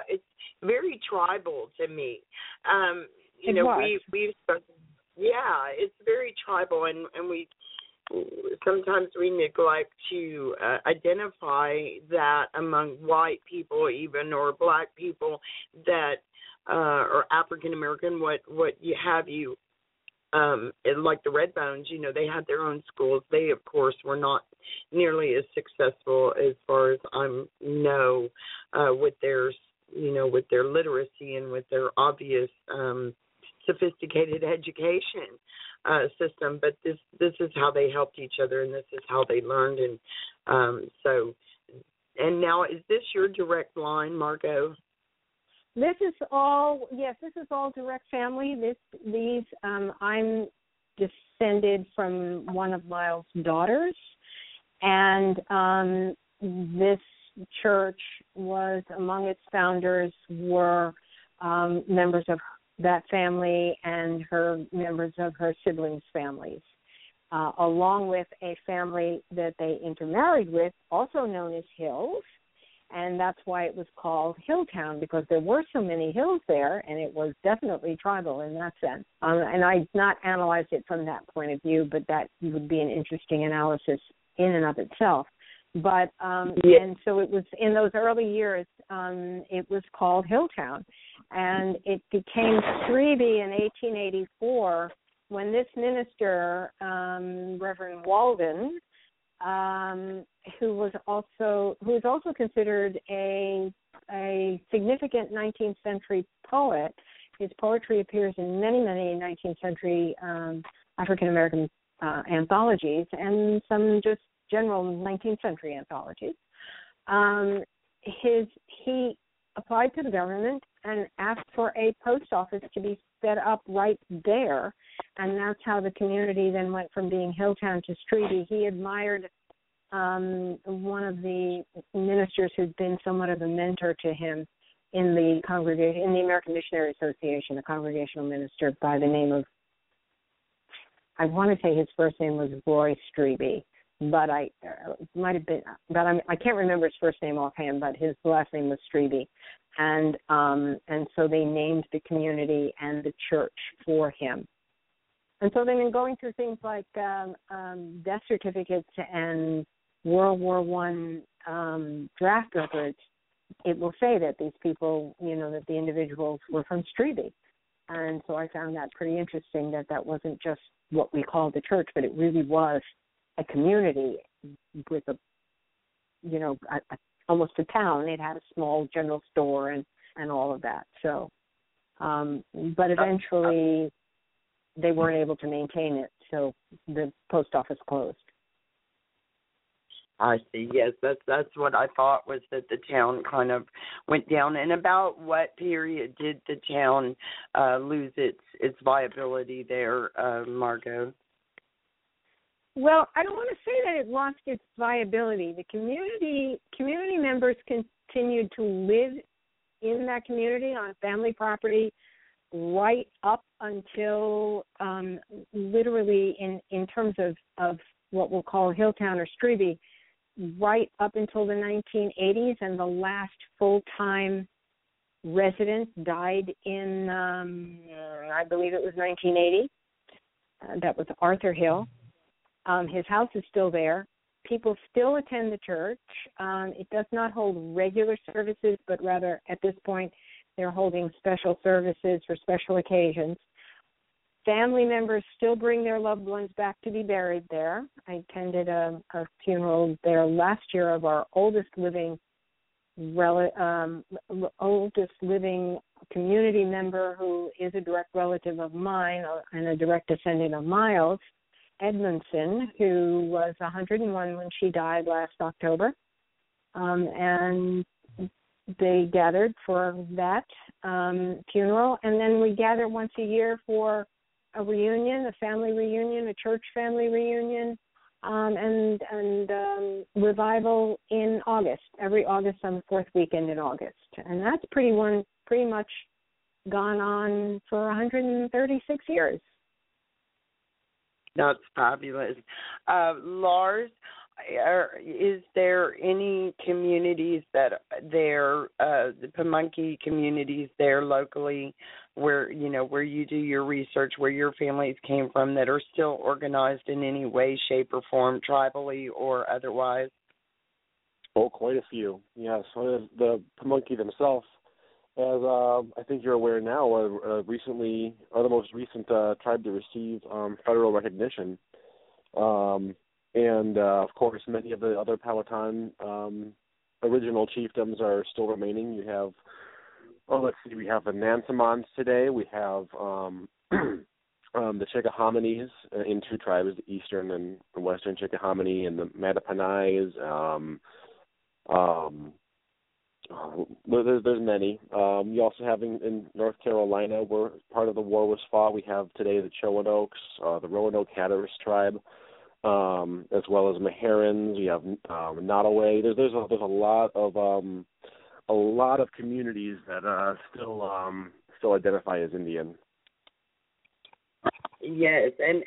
it's very tribal to me. It's very tribal and we sometimes we neglect to identify that among white people even or black people that or African American, what you have you, like the Redbones, you know, they had their own schools. They, of course, were not nearly as successful as far as I know with their literacy and with their obvious sophisticated education system. But this is how they helped each other, and this is how they learned. And so, and now is this your direct line, Margot? This is all direct family. I'm descended from one of Miles' daughters, and this church was among its founders were members of that family and her members of her siblings' families, along with a family that they intermarried with, also known as Hills. And that's why it was called Hilltown, because there were so many hills there, and it was definitely tribal in that sense. And I've not analyzed it from that point of view, but that would be an interesting analysis in and of itself. But and so it was in those early years, it was called Hilltown, and it became Strebe in 1884 when this minister, Reverend Walden, who is also considered a significant 19th century poet. His poetry appears in many, many 19th century African American anthologies and some just general 19th century anthologies. He applied to the government and asked for a post office to be set up right there, and that's how the community then went from being Hilltown to Strebe. He admired one of the ministers who'd been somewhat of a mentor to him in the congregation, in the American Missionary Association, a congregational minister by the name of, I want to say his first name was Roy Strebe, but I can't remember his first name offhand, but his last name was Strebe. And so they named the community and the church for him. And so then in going through things like death certificates and World War I draft records, it will say that these people, you know, that the individuals were from Strebe. And so I found that pretty interesting that wasn't just what we called the church, but it really was a community with a, you know, almost a town. It had a small general store and all of that. So, but eventually they weren't able to maintain it, so the post office closed. I see. Yes, that's what I thought, was that the town kind of went down. And about what period did the town lose its viability there, Margot? Well, I don't want to say that it lost its viability. The community members continued to live in that community on family property right up until literally in terms of what we'll call Hilltown or Strebe, right up until the 1980s, and the last full-time resident died in, I believe it was 1980. That was Arthur Hill. His house is still there. People still attend the church. It does not hold regular services, but rather at this point they're holding special services for special occasions. Family members still bring their loved ones back to be buried there. I attended a funeral there last year of our oldest living community member who is a direct relative of mine and a direct descendant of Miles, Edmondson, who was 101 when she died last October. And they gathered for that funeral. And then we gather once a year for a reunion, a family reunion, a church family reunion, and revival in August, every August on the fourth weekend in August. And that's pretty much gone on for 136 years. That's fabulous. Lars, is there any communities that the Pamunkey communities there locally where you do your research, where your families came from, that are still organized in any way, shape, or form, tribally or otherwise? Oh, quite a few, yes. The Pamunkey themselves, as I think you're aware now, the most recent tribe to receive federal recognition. And of course, many of the other Powhatan original chiefdoms are still remaining. You have, we have the Nansemons today. We have the Chickahominies in two tribes, the Eastern and Western Chickahominy, and the Mattapanais. There's many. You also have in North Carolina, where part of the war was fought, we have today the Choanokes, the Roanoke Hatteras tribe, as well as Maharans. You have Nottoway. There's a lot of communities that still identify as Indian. Yes, and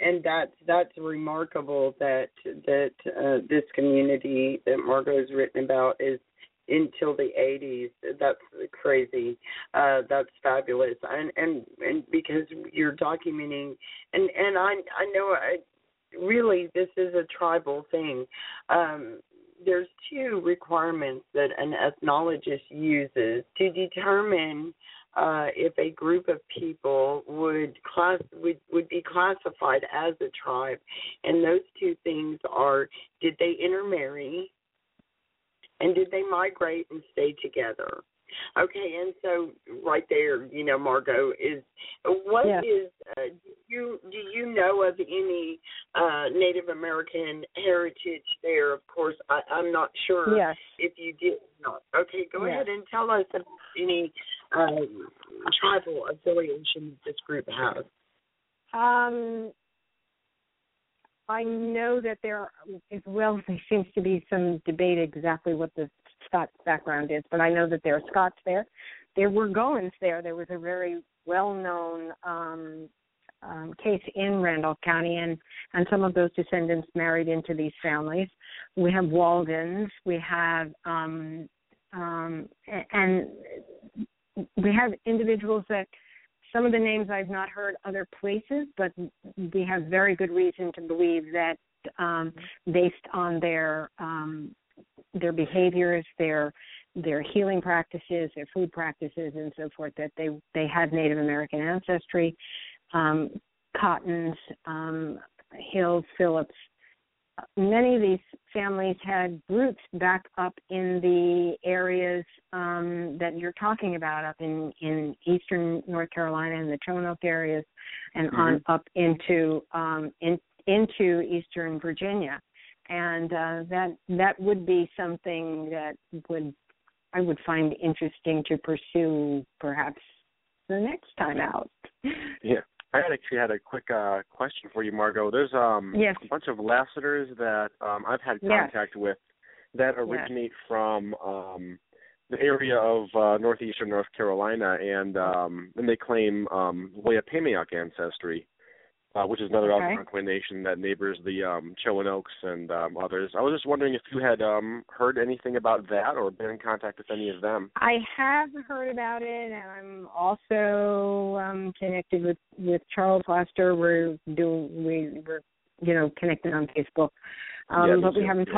that's remarkable that this community that Margot's written about is until the 80s. That's crazy. That's fabulous. And because you're documenting, and I know. Really, this is a tribal thing. There's two requirements that an ethnologist uses to determine if a group of people would be classified as a tribe, and those two things are: did they intermarry, and did they migrate and stay together? Okay, and so right there, Margot, do you know of any Native American heritage there? Of course, I'm not sure if you did not. Okay, go ahead and tell us about any tribal affiliation this group has. I know that there seems to be some debate exactly what the Scots background is, but I know that there are Scots there. There were Goans there. There was a very well-known case in Randolph County, and some of those descendants married into these families. We have Waldens. We have and we have individuals that some of the names I've not heard other places, but we have very good reason to believe that based on their behaviors, their healing practices, their food practices, and so forth, that they had Native American ancestry. Cottons, Hills, Phillips, many of these families had roots back up in the areas that you're talking about, up in eastern North Carolina and the Roanoke areas, and on up into eastern Virginia. And that would be something that I would find interesting to pursue perhaps the next time out. Yeah. I actually had a quick question for you, Margot. There's a bunch of Lassiter's that I've had contact with that originate from the area of northeastern North Carolina, and they claim Wayapamiyock ancestry. Which is another Algonquin nation that neighbors the Choanokes and others. I was just wondering if you had heard anything about that or been in contact with any of them. I have heard about it, and I'm also connected with Charles Lester. We're connected on Facebook, but we haven't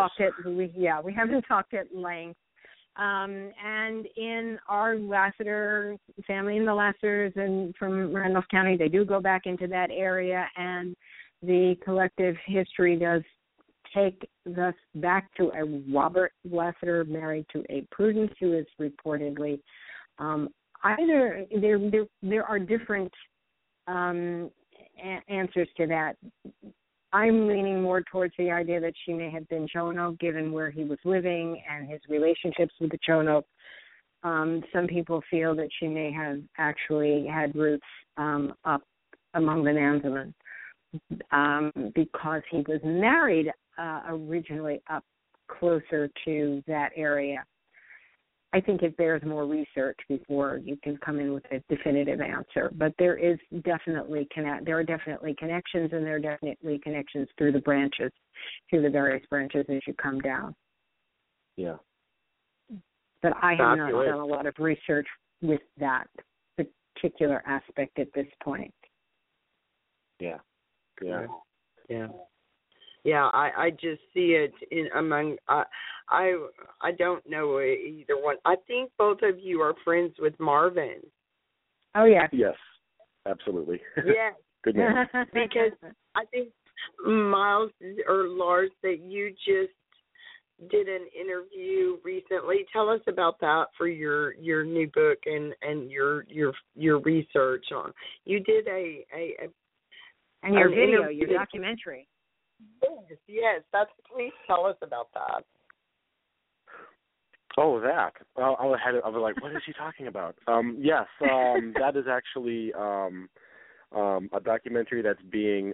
talked at length. And in our Lassiter family, in the Lassiters and from Randolph County, they do go back into that area, and the collective history does take us back to a Robert Lassiter married to a Prudence, who is reportedly either there are different answers to that. I'm leaning more towards the idea that she may have been Chono, given where he was living and his relationships with the Chono. Some people feel that she may have actually had roots up among the Nanzalan because he was married originally up closer to that area. I think it bears more research before you can come in with a definitive answer. But there is definitely there are definitely connections, and there are definitely connections through the branches, through the various branches as you come down. Yeah. But I have not done a lot of research with that particular aspect at this point. Yeah. Yeah. Yeah. Yeah, I just see it in among. I don't know either one. I think both of you are friends with Marvin. Oh yeah. Yes, absolutely. Yes. Good name. Because I think Miles or Lars, that you just did an interview recently. Tell us about that for your new book and your research on. You did and your video, your documentary. Yes, that's. Please tell us about that. Oh, that. I was like, what is she talking about? Yes, that is actually a documentary that's being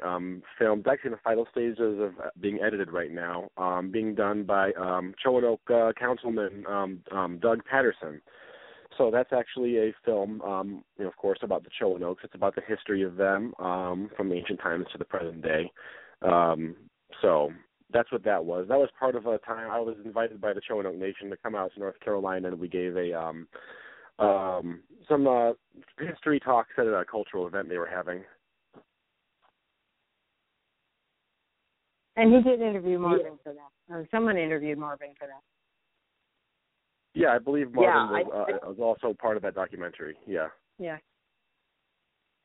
filmed. It's actually in the final stages of being edited right now, being done by Choanoke Councilman Doug Patterson. So that's actually a film, you know, of course, about the Choanokes. It's about the history of them from ancient times to the present day. So that's what that was. That was part of a time I was invited by the Choanoke Nation to come out to North Carolina, and we gave a some history talks at a cultural event they were having. And he did interview Marvin for that, or someone interviewed Marvin for that. Yeah, I believe Marvin was also part of that documentary. Yeah. Yeah.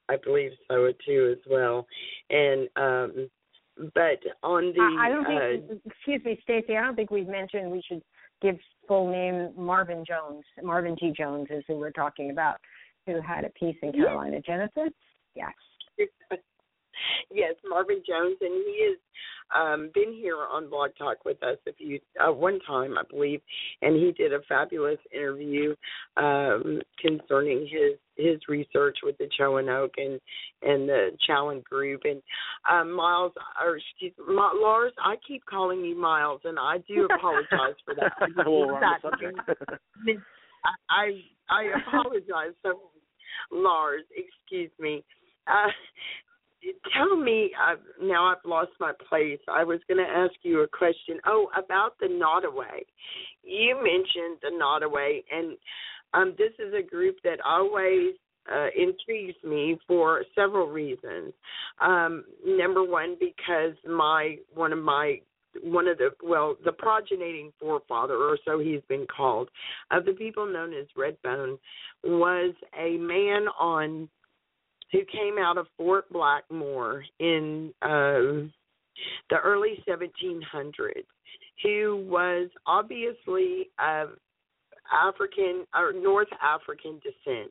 I believe so too, as well, and. But on the... I don't think... excuse me, Stacey. I don't think we've mentioned we should give full name Marvin Jones. Marvin G. Jones is who we're talking about, who had a piece in Carolina Genesis. Yes. Yes, Marvin Jones. And he has been here on Blog Talk with us one time, I believe. And he did a fabulous interview concerning his research with the Choanoke and the Chowan group. And Lars, I keep calling you Miles, and I do apologize for that. I apologize. So, Lars, excuse me. Tell me, now I've lost my place. I was going to ask you a question. Oh, about the Nottoway. You mentioned the Nottoway, and this is a group that always intrigues me for several reasons. Number one, because the progenitor forefather, or so he's been called, of the people known as Redbone, was a man who came out of Fort Blackmore in the early 1700s, who was obviously of African or North African descent,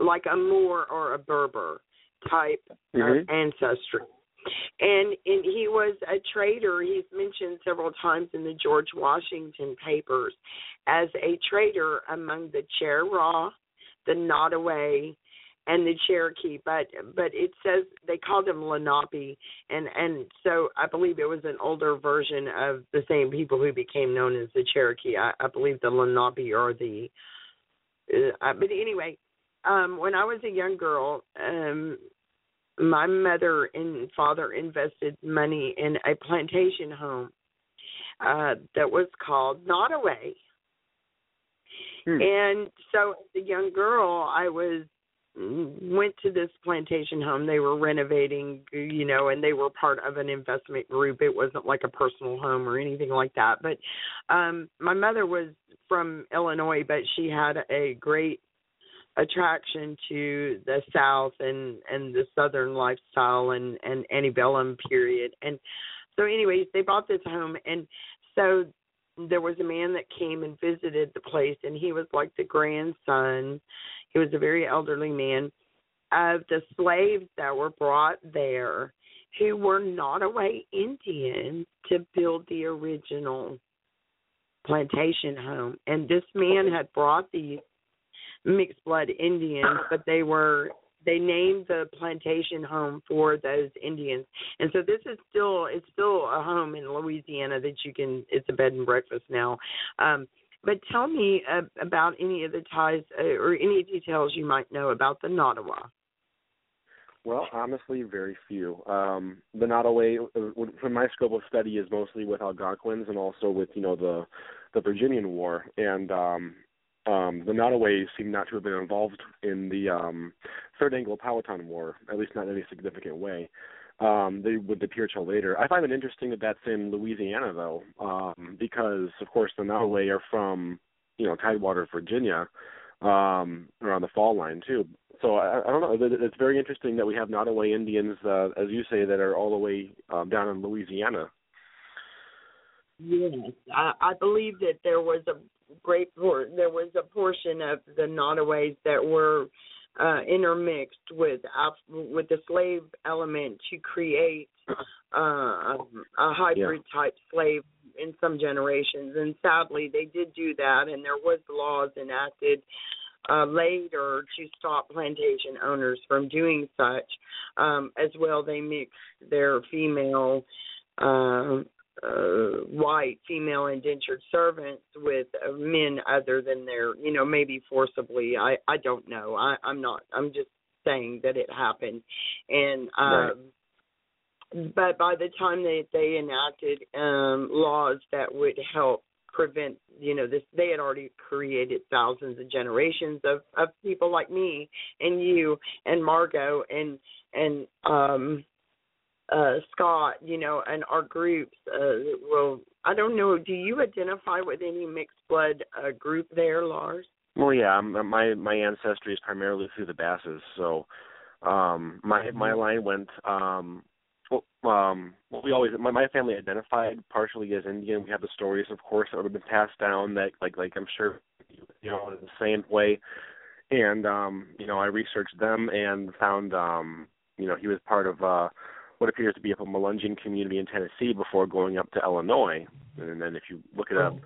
like a Moor or a Berber type ancestry. And he was a trader. He's mentioned several times in the George Washington papers as a trader among the Cherokee, the Nottoway, and the Cherokee, but it says they called them Lenape, and so I believe it was an older version of the same people who became known as the Cherokee. I believe the Lenape are the... but anyway, when I was a young girl, my mother and father invested money in a plantation home that was called Nottoway. And so as a young girl, I went to this plantation home. They were renovating, you know, and they were part of an investment group. It wasn't like a personal home or anything like that. But my mother was from Illinois, but she had a great attraction to the South and the Southern lifestyle and antebellum period. And so anyways, they bought this home. And so there was a man that came and visited the place, and he was like the grandson. He was a very elderly man of the slaves that were brought there who were Nottoway Indians to build the original plantation home. And this man had brought these mixed blood Indians, but they named the plantation home for those Indians. And so this is still, it's still a home in Louisiana that you can, it's a bed and breakfast now. But tell me about any of the ties or any details you might know about the Nottawa. Well, honestly, very few. The Nottoway, from my scope of study, is mostly with Algonquins and also with, you know, the Virginian War. And the Nottaways seem not to have been involved in the Third Anglo-Powhatan War, at least not in any significant way. They would appear till later. I find it interesting that that's in Louisiana, though, because, of course, the Nottoway are from, you know, Tidewater, Virginia, around the fall line, too. So I don't know. It's very interesting that we have Nottoway Indians, as you say, that are all the way down in Louisiana. Yes, I believe that there was a portion of the Nottoways that were intermixed with the slave element to create a hybrid type slave in some generations, and sadly they did do that, and there was laws enacted later to stop plantation owners from doing such. As well, they mixed their female, white female indentured servants with men other than their, you know, maybe forcibly. I don't know. I'm just saying that it happened. And, But by the time they enacted laws that would help prevent, you know, this, they had already created thousands of generations of people like me and you and Margo and Scott, you know, and our groups. I don't know, do you identify with any mixed blood group there, Lars? Well, yeah, my ancestry is primarily through the Basses, so my line went. My family identified partially as Indian. We have the stories, of course, that would have been passed down that, like I'm sure, you know, in the same way. And, you know, I researched them and found, you know, he was part of what appears to be a Melungeon community in Tennessee before going up to Illinois. And then if you look at a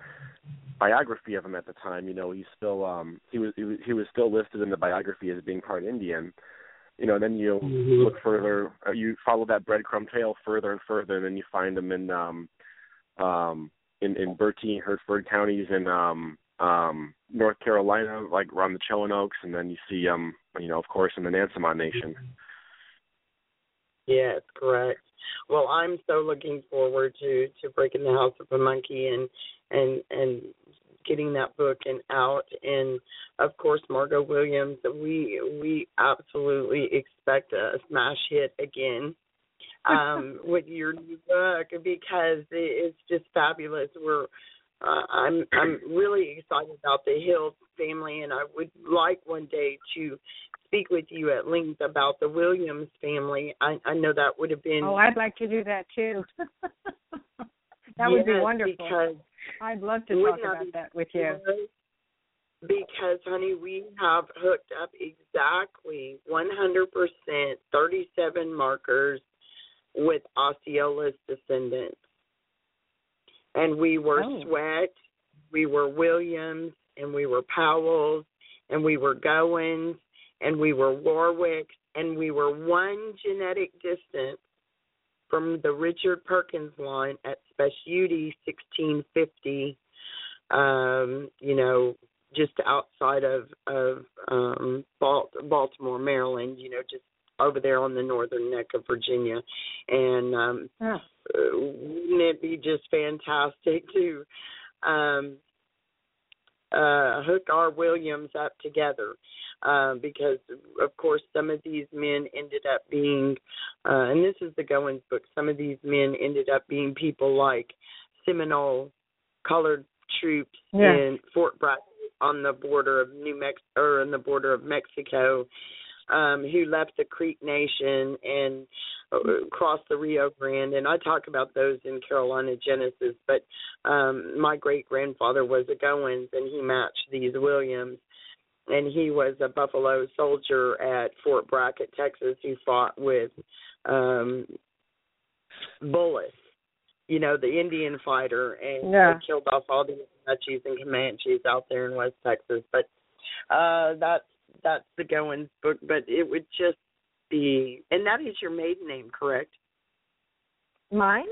biography of him at the time, you know, he's still, he was still listed in the biography as being part Indian. You know, then you look further, you follow that breadcrumb trail further and further, and then you find them in Bertie, Hertford counties, in North Carolina, like around the Roanoke, and then you see them, you know, of course, in the Nansemond Nation. Yes, correct. Well, I'm so looking forward to Breaking the House of a Monkey and getting that book and out, and of course Margo Williams. We absolutely expect a smash hit again with your new book, because it's just fabulous. I'm really excited about the Hill family, and I would like one day to speak with you at length about the Williams family. I know that would have been. Oh, I'd like to do that too. That would be wonderful. I'd love to talk about that with you. Because, honey, we have hooked up exactly 100%, 37 markers with Osceola's descendants. And we were Sweat, we were Williams, and we were Powells, and we were Goins, and we were Warwicks, and we were one genetic distance from the Richard Perkins line at Speshuti, 1650, you know, just outside of Baltimore, Maryland, you know, just over there on the northern neck of Virginia. And wouldn't it be just fantastic to hook our Williams up together? Because, of course, some of these men ended up being, and this is the Goins book, some of these men ended up being people like Seminole, colored troops in Fort Bragg on the border of Mexico, who left the Creek Nation and crossed the Rio Grande. And I talk about those in Carolina Genesis, but my great-grandfather was a Goins, and he matched these Williams. And he was a Buffalo soldier at Fort Brackett, Texas, who fought with Bullis, you know, the Indian fighter, and killed off all the Apaches and Comanches out there in West Texas. But that's the Goins book. But it would just be, and that is your maiden name, correct? Mine?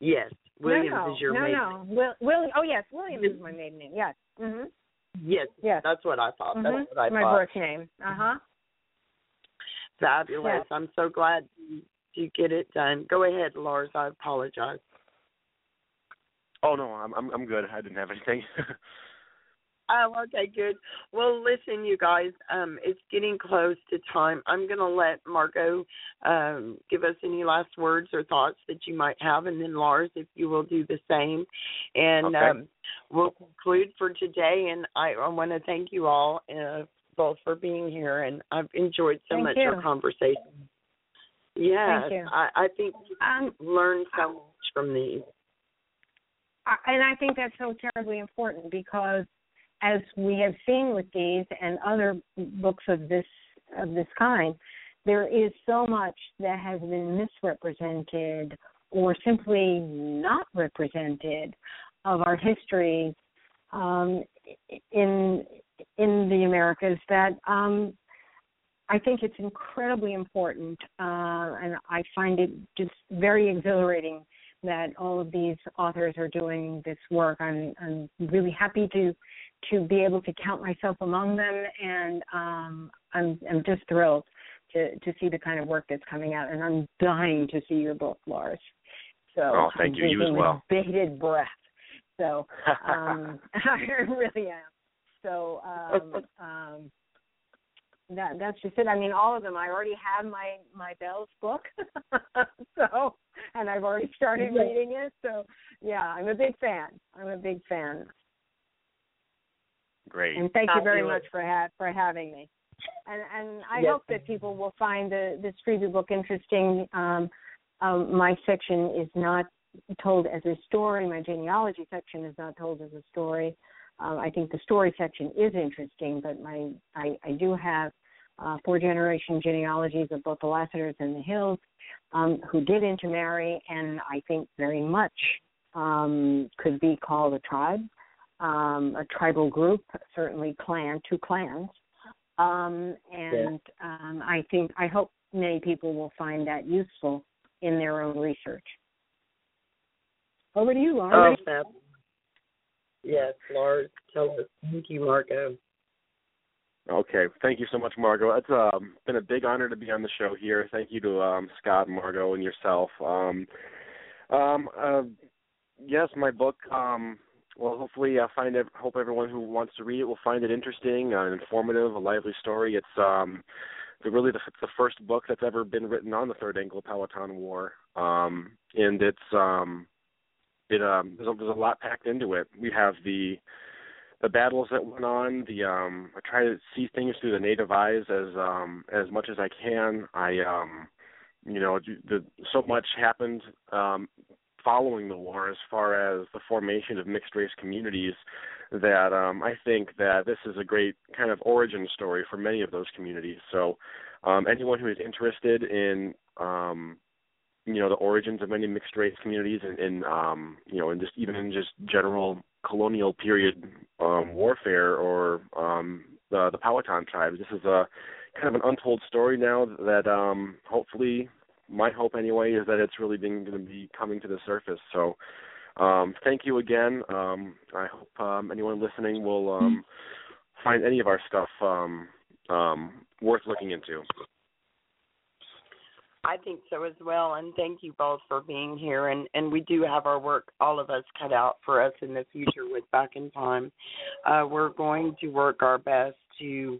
Yes. Williams is your maiden name. Williams is my maiden name, yes. Mm-hmm. Yes, that's what I thought. Mm-hmm. That's what I thought. My birth name. Uh-huh. Fabulous. Yes. I'm so glad you get it done. Go ahead, Lars. I apologize. Oh, no, I'm good. I didn't have anything. Oh, okay, good. Well, listen, you guys, it's getting close to time. I'm going to let Margo give us any last words or thoughts that you might have, and then Lars, if you will do the same. And okay. We'll conclude for today, and I want to thank you all both for being here, and I've enjoyed so much our conversation. Yeah, I think you learn so much from these. And I think that's so terribly important because, as we have seen with these and other books of this kind, there is so much that has been misrepresented or simply not represented of our history in the Americas that I think it's incredibly important, and I find it just very exhilarating that all of these authors are doing this work. I'm really happy to be able to count myself among them, and I'm just thrilled to see the kind of work that's coming out, and I'm dying to see your book, Lars. So thank you. You as well. Bated breath. So I really am. So that's just it. I mean, all of them. I already have my Bell's book, so, and I've already started reading it. So yeah, I'm a big fan. Great. And thank you very much for having me. And I hope that people will find this freebie book interesting. My section is not told as a story. My genealogy section is not told as a story. I think the story section is interesting, but I do have four-generation genealogies of both the Lassiters and the Hills who did intermarry, and I think very much could be called a tribe. A tribal group, certainly clan, two clans. I hope many people will find that useful in their own research. Over to you, Lars. Yes, Lars, tell us. Thank you, Margo. Okay, thank you so much, Margo. It's been a big honor to be on the show here. Thank you to Scott, Margo, and yourself. Yes, my book... Well, hopefully, hope everyone who wants to read it will find it interesting, informative, a lively story. It's the first book that's ever been written on the Third Anglo-Powhatan War, and it's there's a lot packed into it. We have the battles that went on. I try to see things through the native eyes as much as I can. So much happened. Following the war as far as the formation of mixed-race communities that I think that this is a great kind of origin story for many of those communities. So anyone who is interested in, the origins of many mixed-race communities and just general colonial period warfare or the Powhatan tribes, this is a kind of an untold story now that hopefully... my hope, anyway, is that it's really going to be coming to the surface. So thank you again. I hope anyone listening will find any of our stuff worth looking into. I think so as well, and thank you both for being here. And we do have our work, all of us, cut out for us in the future with Back in Time. We're going to work our best to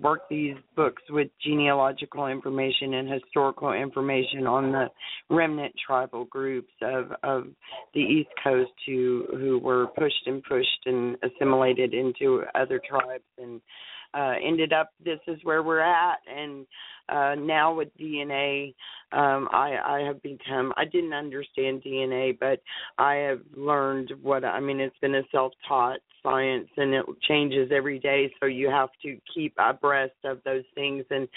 work these books with genealogical information and historical information on the remnant tribal groups of the East Coast who were pushed and assimilated into other tribes and ended up, this is where we're at. And now with DNA, I have become, I didn't understand DNA, but I have learned it's been a self-taught science, and it changes every day, so you have to keep abreast of those things. And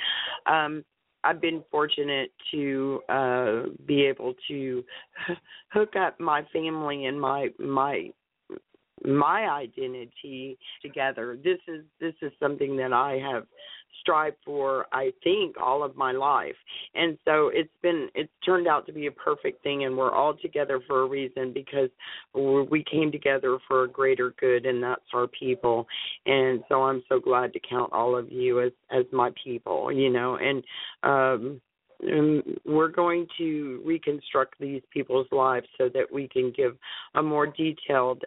I've been fortunate to be able to hook up my family and my identity together. This is something that I have strived for, I think, all of my life. And so it's turned out to be a perfect thing, and we're all together for a reason, because we came together for a greater good, and that's our people. And so I'm so glad to count all of you as my people, you know. And we're going to reconstruct these people's lives so that we can give a more detailed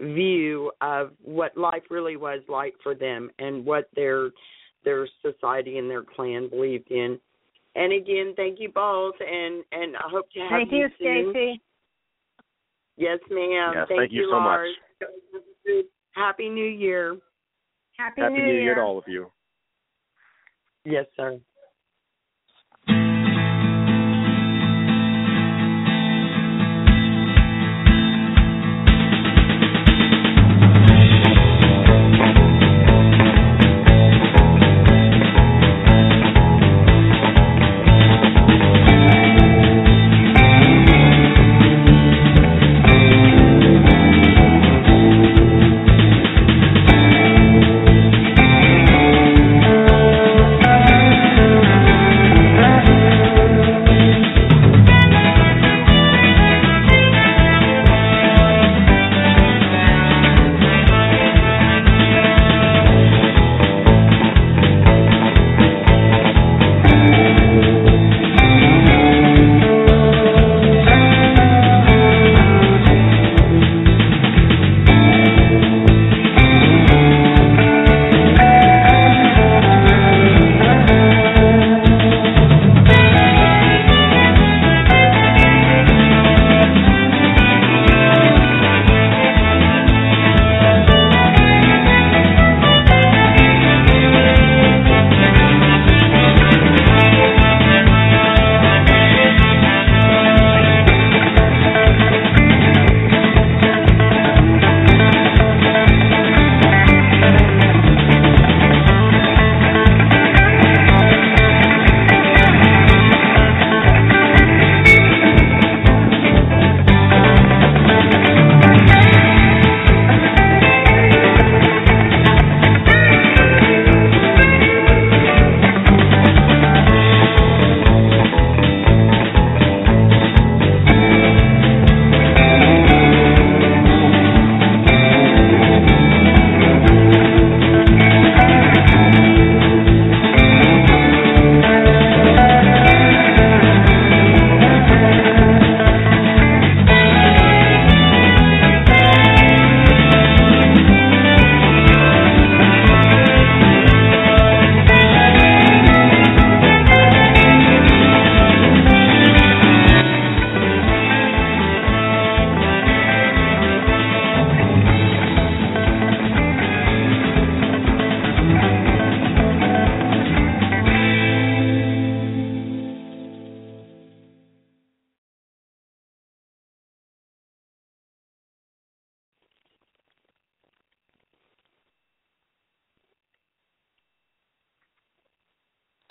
view of what life really was like for them and what their society and their clan believed in. And again, thank you both, and I hope to have you soon. Thank you, Stacey. Yes, ma'am. Yes, thank you so Lars. Much. Happy New Year. Happy New Year to all of you. Yes, sir.